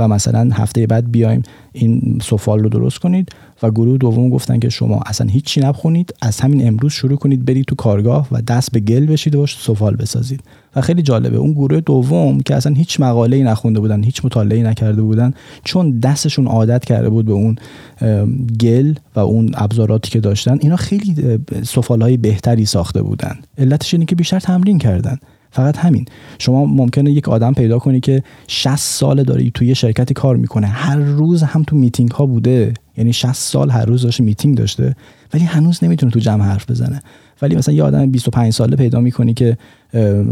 و مثلا هفته بعد بیایم این سفال رو درست کنید. و گروه دوم گفتن که شما اصلا هیچ چی نخونید، از همین امروز شروع کنید، برید تو کارگاه و دست به گل بشید و سفال بسازید. و خیلی جالبه، اون گروه دوم که اصلا هیچ مقاله‌ای نخونده بودن، هیچ مطالعه‌ای نکرده بودن، چون دستشون عادت کرده بود به اون گل و اون ابزاراتی که داشتن، اینا خیلی سفال‌های بهتری ساخته بودن. علتش اینه که بیشتر تمرین کردن. فقط همین. شما ممکنه یک آدم پیدا کنی که شصت ساله داره توی یه شرکتی کار میکنه، هر روز هم تو میتینگ ها بوده، یعنی شصت سال هر روز داشته میتینگ داشته، ولی هنوز نمیتونه تو جمع حرف بزنه. ولی مثلا یه آدم بیست و پنج ساله پیدا میکنی که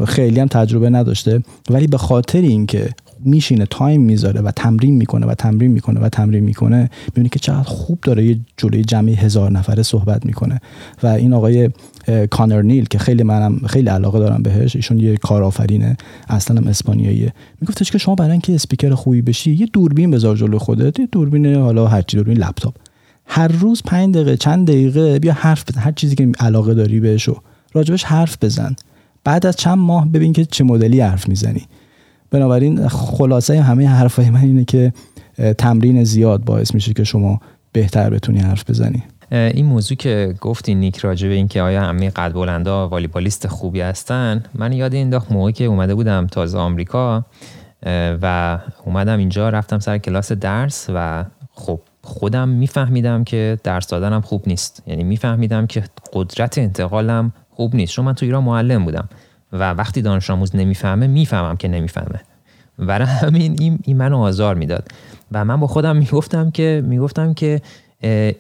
خیلی هم تجربه نداشته، ولی به خاطر اینکه میشینه، تایم میذاره و تمرین میکنه و تمرین میکنه و تمرین میکنه، میبینی که چقدر خوب داره یه جلوی جمعی هزار نفره صحبت میکنه. و این آقای کانر نیل که خیلی منم خیلی علاقه دارم بهش، ایشون یه کارآفرینه، اصلا هم اسپانیاییه، میگفتش که شما برای اینکه اسپیکر خوبی بشی یه دوربین بذار جلوی خودت، یه دوربین، حالا هر چی، دوربین لپتاپ، هر روز پنج دقیقه چند دقیقه بیا حرف بزن، هر چیزی که علاقه داری بهشو راجبش حرف بزن. بعد از چند ماه ببین که چه مدلی حرف میزنی. بنابراین خلاصه همه حرفای من اینه که تمرین زیاد باعث میشه که شما بهتر بتونی حرف بزنی. این موضوع که گفتی نیک راجع به این که آیا همه قد بلندا والیبالیست خوبی هستن، من یاد انداخت موقعی که اومده بودم تازه آمریکا و اومدم اینجا، رفتم سر کلاس درس و خب خودم میفهمیدم که درس دادنم خوب نیست. یعنی میفهمیدم که قدرت انتقالم خوب نیست، چون من تو ایران معلم بودم و وقتی دانش آموز نمیفهمه میفهمم که نمیفهمه. برای همین این منو آزار میداد و من با خودم میگفتم که میگفتم که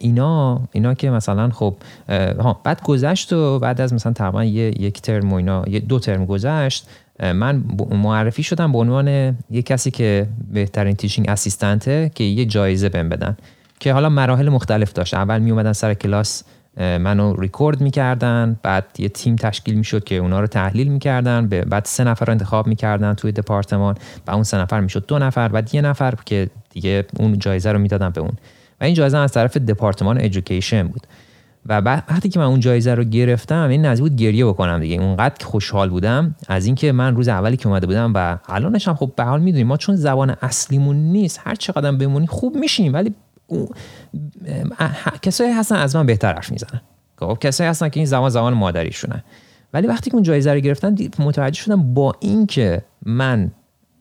اینا اینا که مثلا خب ها. بعد گذشت و بعد از مثلا تقریبا یک ترم و اینا، دو ترم گذشت، من معرفی شدم به عنوان یک کسی که بهترین تیچینگ اسیستنته که یه جایزه بهم بدن. که حالا مراحل مختلف داشت. اول می اومدن سر کلاس منو ریکورد میکردن، بعد یه تیم تشکیل میشد که اونا رو تحلیل میکردن، بعد سه نفر رو انتخاب میکردن توی دپارتمان، بعد اون سه نفر میشد دو نفر، بعد یه نفر که دیگه اون جایزه رو میدادن به اون. و این جایزه از طرف دپارتمان ادویکیشن بود. و بعد وقتی که من اون جایزه رو گرفتم، این نزدیک بود گریه بکنم دیگه، اونقدر خوشحال بودم از اینکه من روز اولی که اومده بودم و الانش هم خب به حال میدونیم ما چون زبان اصلیمون نیست، هر چقدر بمونی خوب میشیم، ولی او... کسایی هستن از من بهتر حرف میزنن، خب کسایی هستن که این زبان زبان مادریشونه. ولی وقتی که اون جایزه رو گرفتن متوجه شدم با اینکه من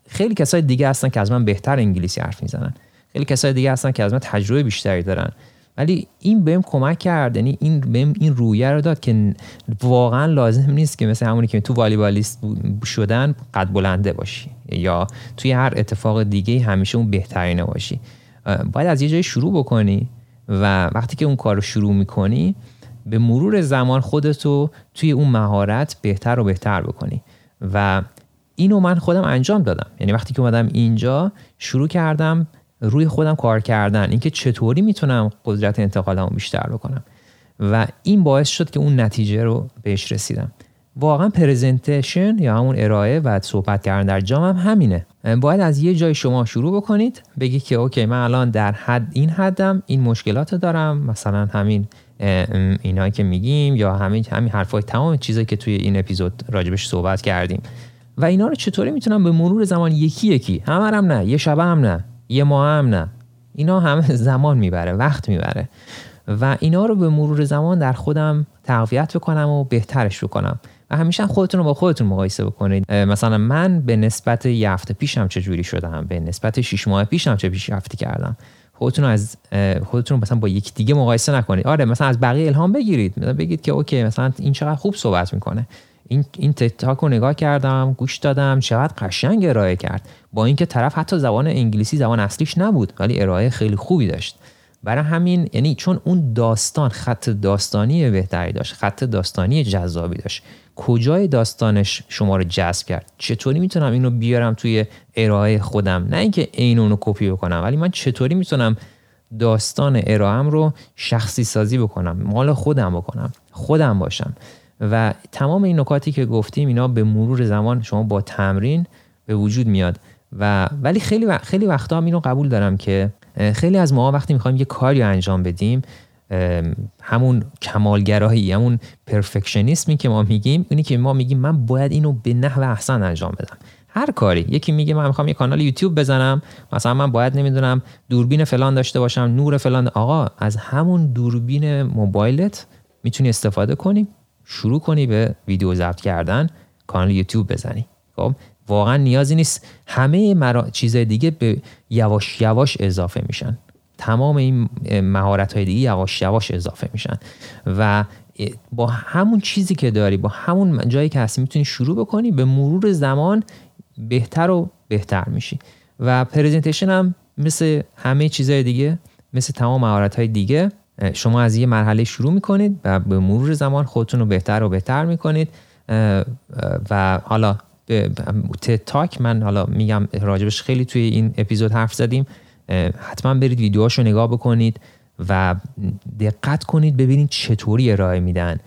خیلی کسای دیگه هستن که از من بهتر انگلیسی حرف میزنن، خیلی کسای دیگه هستن که از من تجربه بیشتری دارن، ولی این بهم کمک کرد، یعنی این بهم این رویه رو داد که واقعا لازم نیست که مثل همونی که تو والیبالیست شدن قد بلنده باشی یا توی هر اتفاق دیگه همیشه اون بهترینه باشی. باید از یه جای شروع بکنی و وقتی که اون کار رو شروع میکنی به مرور زمان خودتو توی اون مهارت بهتر و بهتر بکنی. و اینو من خودم انجام دادم، یعنی وقتی که اومدم اینجا شروع کردم روی خودم کار کردن، اینکه چطوری میتونم قدرت انتقالمو بیشتر بکنم و این باعث شد که اون نتیجه رو بهش رسیدم. واقعا پرزنتیشن یا همون ارائه و صحبت کردن در جمع هم همینه، باید از یه جای شما شروع بکنید، بگید که اوکی من الان در حد این حدم، این مشکلات دارم، مثلا همین اینایی که میگیم یا همین همین حرفای تمام چیزایی که توی این اپیزود راجبش صحبت کردیم و اینا رو چطوری میتونم به مرور زمان یکی یکی، همرم نه یه شب هم نه یه ماه هم نه، اینا همه زمان میبره، وقت میبره و اینا رو به مرور زمان در خودم تقویت بکنم و بهترش بکنم. و همیشه خودتون رو با خودتون مقایسه بکنید، مثلا من به نسبت یه هفته پیشم چجوری شدم، به نسبت شش ماه پیشم چه پیشرفتی کردم. خودتون رو از خودتون مثلا با یک دیگه مقایسه نکنید. آره مثلا از بقیه الهام بگیرید، مثلا بگید که اوکی مثلا این چقدر خوب صحبت میکنه، این این تاک رو نگاه کردم، گوش دادم، چقدر قشنگ ارائه کرد، با اینکه طرف حتی زبان انگلیسی زبان اصلیش نبود ولی ارائه خیلی خوبی داشت. برای همین یعنی چون اون داستان خط داستانی بهتری داشت، خط داستانی جذابی داشت، کجای داستانش شما رو جذب کرد، چطوری میتونم اینو بیارم توی ارائه خودم، نه اینکه عین اون رو کپی بکنم، ولی من چطوری میتونم داستان ارائه‌ام رو شخصی سازی بکنم، مال خودم بکنم، خودم باشم. و تمام این نکاتی که گفتیم اینا به مرور زمان شما با تمرین به وجود میاد. و ولی خیلی و... خیلی وقتا هم اینو قبول دارم که خیلی از ما وقتی میخوایم یه کاری انجام بدیم، همون کمالگرایی، همون پرفکشنیسمی که ما میگیم، اونی که ما میگیم من باید اینو به نحو احسن انجام بدم. هر کاری، یکی میگه من میخوام یه کانال یوتیوب بزنم، مثلا من باید نمیدونم دوربین فلان داشته باشم، نور فلان. آقا از همون دوربین موبایلت میتونی استفاده کنی، شروع کنی به ویدیو ضبط کردن، کانال یوتیوب بزنی. خب واقعا نیازی نیست همه مرا... چیزهای دیگه به یواش یواش اضافه میشن، تمام این مهارت‌های دیگه یواش یواش اضافه میشن و با همون چیزی که داری، با همون جایی که هستی میتونی شروع بکنی، به مرور زمان بهتر و بهتر میشی. و پرزنتیشن هم مثل همه چیزهای دیگه، مثل تمام مهارت‌های دیگه، شما از یه مرحله شروع میکنید و به مرور زمان خودتون رو بهتر و بهتر میکنید. و حالا تی تاک، من حالا میگم راجبش خیلی توی این اپیزود حرف زدیم، حتما برید ویدیوهاشو نگاه بکنید و دقت کنید ببینید چطوری ارائه میدن.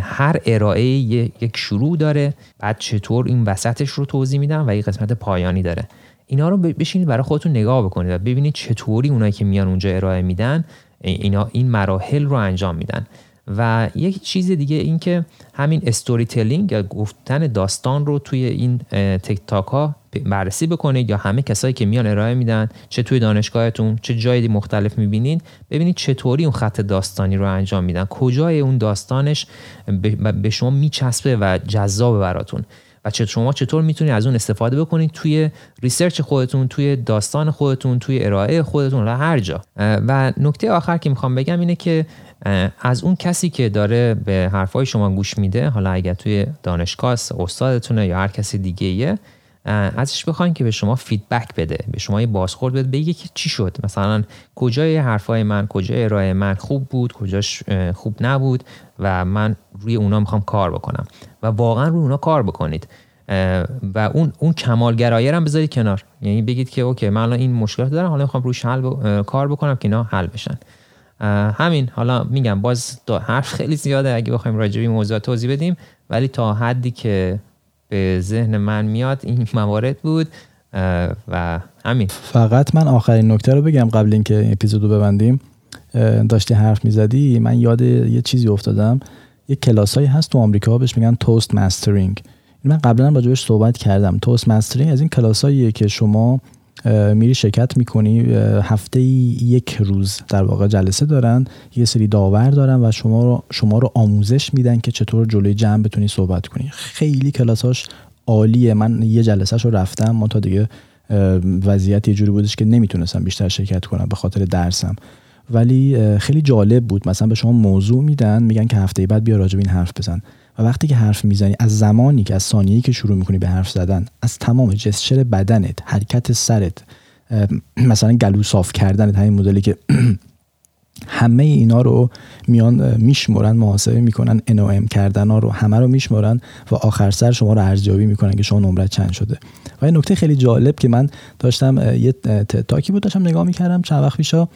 هر ارائه یک شروع داره، بعد چطور این وسطش رو توضیح میدن و یک قسمت پایانی داره. اینا رو بشینید برای خودتون نگاه بکنید و ببینید چطوری اونایی که میان اونجا ارائه میدن اینا این مراحل رو انجام میدن. و یک چیز دیگه این که همین استوری تلینگ یا گفتن داستان رو توی این تک تاک ها بررسی بکنید، یا همه کسایی که میان ارائه میدن، چه توی دانشگاهتون چه جایی مختلف میبینید، ببینید چطوری اون خط داستانی رو انجام میدن، کجای اون داستانش به شما میچسبه و جذابه براتون و چه شما چطور میتونید از اون استفاده بکنید توی ریسرچ خودتون، توی داستان خودتون، توی ارائه خودتون و هر جا. و نکته آخر که میخوام بگم اینه که از اون کسی که داره به حرفای شما گوش میده، حالا اگر توی دانشگاه استادتونه یا هر کسی دیگه‌ایه، ازش بخواید که به شما فیدبک بده، به شما یه بازخورد بده، بگه که چی شد، مثلا کجای حرفای من، کجای ارائه من خوب بود، کجاش خوب نبود و من روی اونا میخوام کار بکنم. و واقعا روی اونا کار بکنید. و اون اون کمالگرایی هم بذارید کنار، یعنی بگید که اوکی من الان این مشکل دارم، حالا میخوام روش حل ب... کار بکنم که اینا حل بشن. همین. حالا میگم باز حرف خیلی زیاده اگه بخوایم راجع به موضوع توضیح بدیم، ولی تا حدی که به ذهن من میاد این موارد بود و همین. فقط من آخرین نکته رو بگم قبل اینکه این اپیزودو ببندیم. داشتی حرف میزدی من یاد یه چیزی افتادم. یه کلاسایی هست تو آمریکا بهش میگن توست ماسترینگ. من قبلا هم راجعش صحبت کردم. توست ماسترینگ از این کلاساییه که شما میری شرکت میکنی، هفته یک روز در واقع جلسه دارن، یه سری داور دارن و شما رو شما رو آموزش میدن که چطور جلوی جمع بتونی صحبت کنی. خیلی کلاساش عالیه. من یه جلسه‌شو رفتم، من تا دیگه وضعیت یه جوری بودش که نمیتونستم بیشتر شرکت کنم به خاطر درسم، ولی خیلی جالب بود. مثلا به شما موضوع میدن، میگن که هفته بعد بیا راجع به این حرف بزن، و وقتی که حرف میزنی از زمانی که از ثانیه‌ای که شروع میکنی به حرف زدن، از تمام جسچر بدنت، حرکت سرت، مثلا گلو صاف کردنت، همین مدلی که همه اینا رو میان میشمرن، محاسبه میکنن، ان او ام کردنا رو همه رو میشمرن و آخر سر شما رو ارزیابی میکنن که شما نمره چند شده. و این نکته خیلی جالب که من داشتم یه تاکی بود داشتم نگاه میکردم چند وقت پیشا،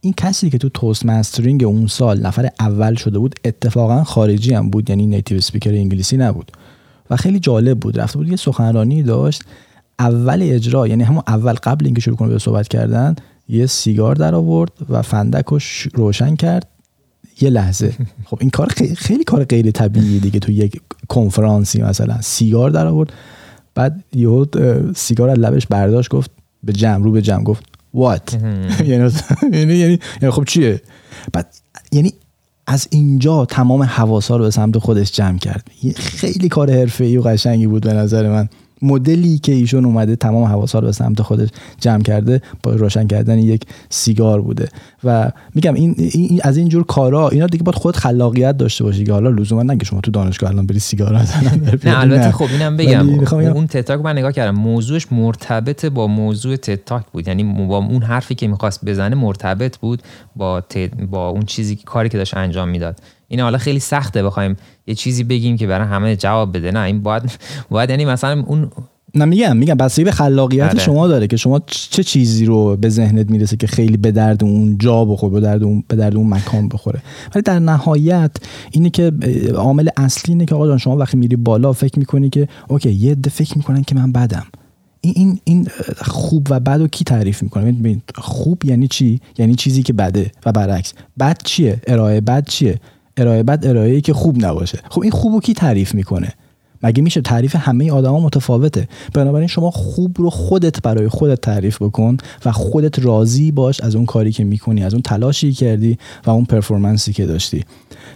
این کسی که تو توست ماسترینگ اون سال نفر اول شده بود اتفاقا خارجی هم بود، یعنی نیتیو اسپیکر انگلیسی نبود و خیلی جالب بود. رفته بود یه سخنرانی داشت، اول اجرا یعنی همون اول قبل اینکه شروع کنه به صحبت کردن یه سیگار در آورد و فندکش روشن کرد یه لحظه. خب این کار خیلی, خیلی کار غیر طبیعیه دیگه، تو یک کنفرانسی مثلا سیگار در آورد، بعد یهو سیگار از لبش برداشت، گفت به جمع، رو به جمع گفت what یعنی یعنی خب چیه بعد، یعنی از اینجا تمام حواسا رو به سمت خودش جمع کرد. خیلی کار حرفه‌ای و قشنگی بود به نظر من، مدلی که ایشون اومده تمام حواسا رو به سمت خودش جمع کرده با روشن کردن یک سیگار بوده. و میگم این, این از این جور کارا اینا دیگه باید خود خلاقیت داشته باشی که حالا لزوما نگه شما تو دانشگاه الان بری سیگار بزنن. نه البته خب اینم بگم اون تد تاک من نگاه کردم موضوعش مرتبط با موضوع تد تاک بود، یعنی با اون حرفی که می‌خواست بزنه مرتبط بود با با اون چیزی که کاری که داشت انجام میداد. این حالا خیلی سخته بخوایم یه چیزی بگیم که برای همه جواب بده، نه این باید باید یعنی مثلا اون نمیگم میگم بستگی به خلاقیت آره. شما داره که شما چه چیزی رو به ذهنت میرسه که خیلی به درد اون جا بخوره، به درد اون به درد اون مکان بخوره. ولی در نهایت اینه که عامل اصلی اینه که آقا جان شما وقتی میری بالا فکر میکنی که اوکی یه ده فکر میکنن که من بدم، این این خوب و بد رو کی تعریف میکنه؟ خوب یعنی چی؟ یعنی چیزی که بده و برعکس. بد چیه؟ ارائه بد چیه؟ ارائه بد ارائه‌ای که خوب نباشه. خب این خوبو کی تعریف میکنه؟ مگه میشه؟ تعریف همه آدما متفاوته. بنابراین شما خوب رو خودت برای خودت تعریف بکن و خودت راضی باش از اون کاری که میکنی، از اون تلاشی کردی و اون پرفورمنسی که داشتی.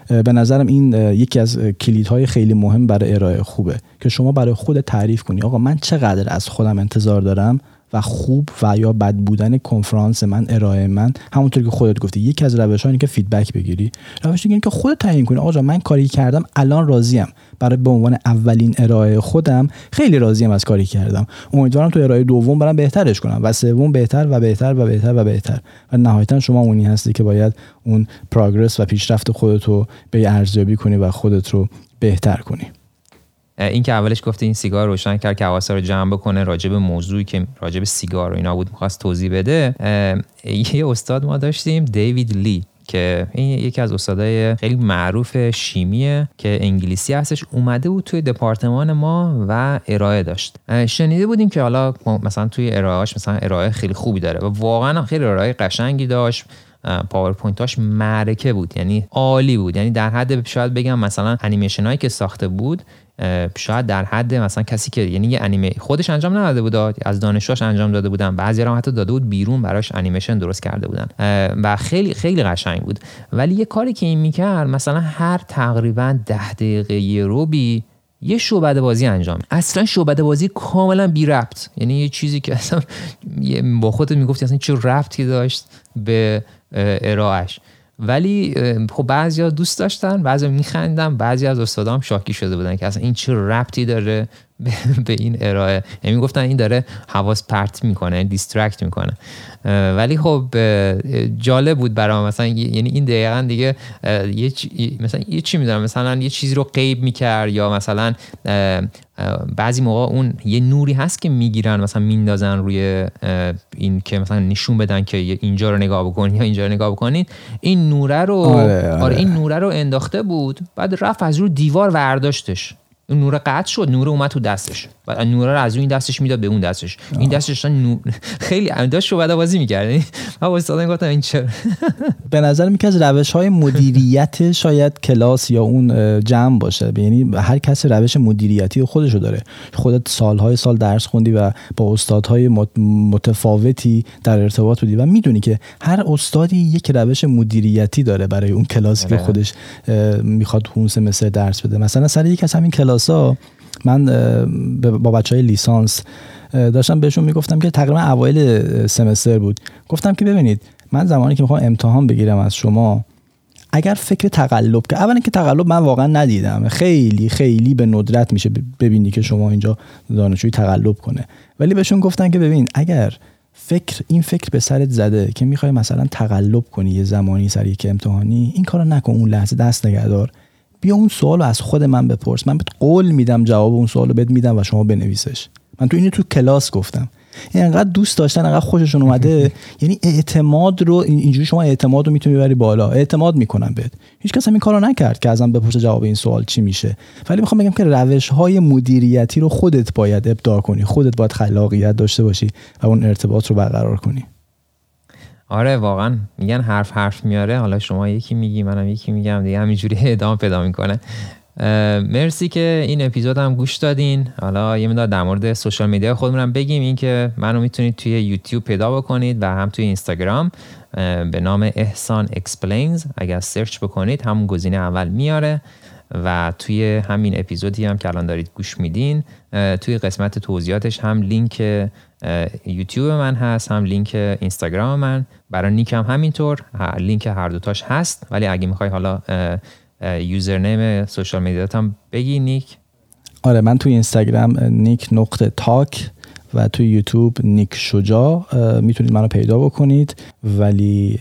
به نظرم این یکی از کلیدهای خیلی مهم برای ارائه خوبه که شما برای خودت تعریف کنی آقا من چقدر از خودم انتظار دارم و خوب و یا بد بودن کنفرانس من، ارائه من، همونطور که خودت گفتی یکی از روش‌ها اینه که فیدبک بگیری. روش دیگه اینه که خودت تعیین کنی آقا من کاری کردم الان راضیم، برای به عنوان اولین ارائه خودم خیلی راضیم از کاری کردم، امیدوارم تو ارائه دوم برام بهترش کنم و سوم بهتر و بهتر و بهتر و بهتر و نهایتا شما اونی هستی که باید اون پروگرس و پیشرفت خودت رو به ارزیابی کنی و خودت رو بهتر کنی. این که اولش گفته این سیگار روشن کرد که حواسا رو جمع بکنه راجب موضوعی که راجب سیگار و اینا بود می‌خواست توضیح بده، یه استاد ما داشتیم دیوید لی که این یکی از استادای خیلی معروف شیمیه که انگلیسی هستش، اومده بود توی دپارتمان ما و ارائه داشت. شنیده بودیم که حالا مثلا توی ارائه‌اش مثلا ارائه خیلی خوبی داره و واقعا خیلی ارائه قشنگی داشت، پاورپوینتاش معرکه بود، یعنی عالی بود، یعنی در حد شاید بگم مثلا انیمیشنایی که ساخته بود شاید در حد مثلا کسی که یعنی یه انیمه خودش انجام نداده بود، از دانشجوش انجام داده بودن، بعضی‌ها حتی داده بود بیرون براش انیمیشن درست کرده بودن و خیلی خیلی قشنگ بود. ولی یه کاری که این میکرد مثلا هر تقریبا ده دقیقه یه روبی یه شعبده بازی انجام، اصلا شعبده بازی کاملا بی ربط، یعنی یه چیزی که اصلا با خودت میگفتی اصلا چه ربطی داشت به ارائهش، ولی خب بعضیا دوست داشتن، بعضیا میخندن، بعضی از استادام شاکی شده بودن که اصلا این چه ربطی داره به این ارائه، یعنی میگفتن این داره حواس پرت میکنه، دیسترکت میکنه. ولی خب جالب بود برام، مثلا یعنی این دقیقاً دیگه یه مثلا یه چی میدونم، مثلا یه چیزی رو غیب میکرد، یا مثلا بعضی موقع اون یه نوری هست که میگیرن مثلا میندازن روی این که مثلا نشون بدن که اینجا رو نگاه بکنید یا اینجا رو نگاه بکنید، این نوره رو آره, آره. آره این نوره رو انداخته بود، بعد رفت از رو دیوار ورداشتش، اون نوره قطع شد، نوره اومد تو دستش، بعد نوره رو از اون دستش میداد به اون دستش، این دستش نو... خیلی انداشت رو بعد بازی می‌کرد. من واسه گفتم این چرا به نظر میاد از روش‌های مدیریت شاید کلاس یا اون جمع باشه، یعنی هر کسی روش مدیریتی خودشو داره. خودت سال‌های سال درس خوندی و با استادهای متفاوتی در ارتباط بودی و میدونی که هر استادی یک روش مدیریتی داره برای اون کلاسی که خودش میخواد اونس مثل درس بده. مثلا سر یک از همین کلاس من با بچهای لیسانس داشتم بهشون میگفتم که تقریبا اوایل سمستر بود، گفتم که ببینید من زمانی که میخوام امتحان بگیرم از شما، اگر فکر تقلب که اولا که تقلب من واقعا ندیدم، خیلی خیلی به ندرت میشه ببینی که شما اینجا دانشجوی تقلب کنه، ولی بهشون گفتن که ببین اگر فکر این فکر به سرت زده که میخوای مثلا تقلب کنی یه زمانی سر یک امتحانی، این کارو نکن، اون لحظه دست نگهدار، بیا اون سوالو از خود من بپرس، من بهت قول میدم جواب اون سوالو بهت میدم و شما بنویسش. من تو اینو تو کلاس گفتم، یعنی انقدر دوست داشتن، انقدر خوششون اومده یعنی اعتماد رو اینجوری شما اعتماد رو میتونی ببری بالا، اعتماد میکنن بهت. هیچ کس هم این کارو نکرد که ازم بپرسه جواب این سوال چی میشه. ولی میخوام بگم که روش‌های مدیریتی رو خودت باید ابداع کنی، خودت باید خلاقیت داشته باشی و اون ارتباط رو برقرار کنی. آره واقعا میگن حرف حرف میاره، حالا شما یکی میگی منم یکی میگم دیگه، همینجوری ادامه پیدا میکنه. مرسی که این اپیزود هم گوش دادین. حالا یه مقدار در مورد سوشال میدیا خودمونم بگیم، این که منو میتونید توی یوتیوب پیدا بکنید و هم توی اینستاگرام به نام احسان اکسپلینز، اگر سرچ بکنید همون گزینه اول میاره. و توی همین اپیزودی هم که الان دارید گوش میدین، توی قسمت توضیحاتش هم لینک یوتیوب من هست، هم لینک اینستاگرام من، برای نیک هم همینطور لینک هر دوتاش هست. ولی اگه میخوای حالا یوزرنیم سوشال میدیات هم بگی نیک. آره من توی اینستاگرام نیک نقطه تاک و توی یوتیوب نیک شجاع میتونید منو پیدا بکنید. ولی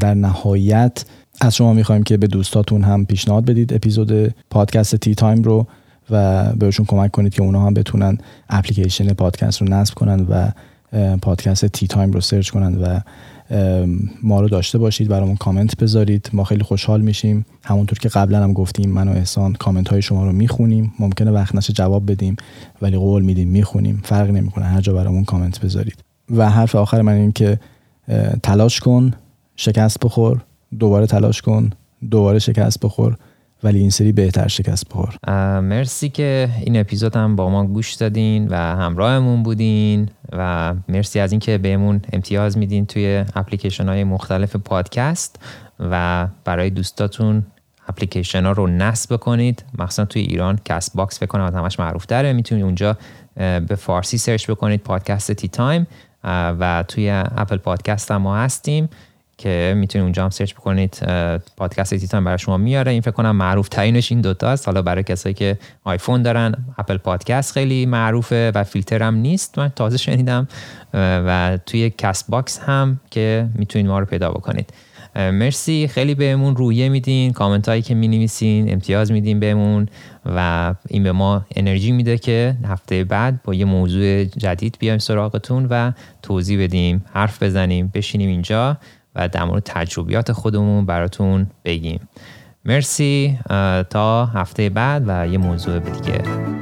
در نهایت از شما میخوایم که به دوستاتون هم پیشنهاد بدید اپیزود پادکست تی تایم رو و بهشون کمک کنید که اونا هم بتونن اپلیکیشن پادکست رو نصب کنن و پادکست تی تایم رو سرچ کنن و ما رو داشته باشید. برامون کامنت بذارید، ما خیلی خوشحال میشیم. همونطور که قبلا هم گفتیم من و احسان کامنت های شما رو میخونیم، ممکنه وقت نشه جواب بدیم ولی قول میدیم میخونیم، فرق نمیکنه، هر جا برامون کامنت بذارید. و حرف آخر من این که تلاش کن، شکست بخور، دوباره تلاش کن، دوباره شکست بخور، ولی این سری بهتر شکست بخور. مرسی که این اپیزود هم با ما گوش دادین و همراهمون بودین و مرسی از این که بهمون امتیاز میدین توی اپلیکیشن های مختلف پادکست و برای دوستاتون اپلیکیشن ها رو نصب کنید. مخصوصا توی ایران کست باکس فکر کنم همش معروف تره، میتونید اونجا به فارسی سرچ بکنید پادکست تی تایم و توی اپل پادکست هم ما هستیم که میتونید اونجا هم سرچ بکنید پادکست تی تایم برای شما میاره. این فکر کنم معروف ترینش این دوتا است. حالا برای کسایی که آیفون دارن اپل پادکست خیلی معروفه و فیلتر هم نیست، من تازه شنیدم. و توی کست باکس هم که میتونید ما رو پیدا بکنید. مرسی، خیلی بهمون رویه میدین، کامنت هایی که مینویسین امتیاز میدین بهمون و این به ما انرژی میده که هفته بعد با یه موضوع جدید بیایم سراغتون و توضیح بدیم، حرف بزنیم، بشینیم اینجا و در مورد تجربیات خودمون براتون بگیم. مرسی، تا هفته بعد و یه موضوع دیگه.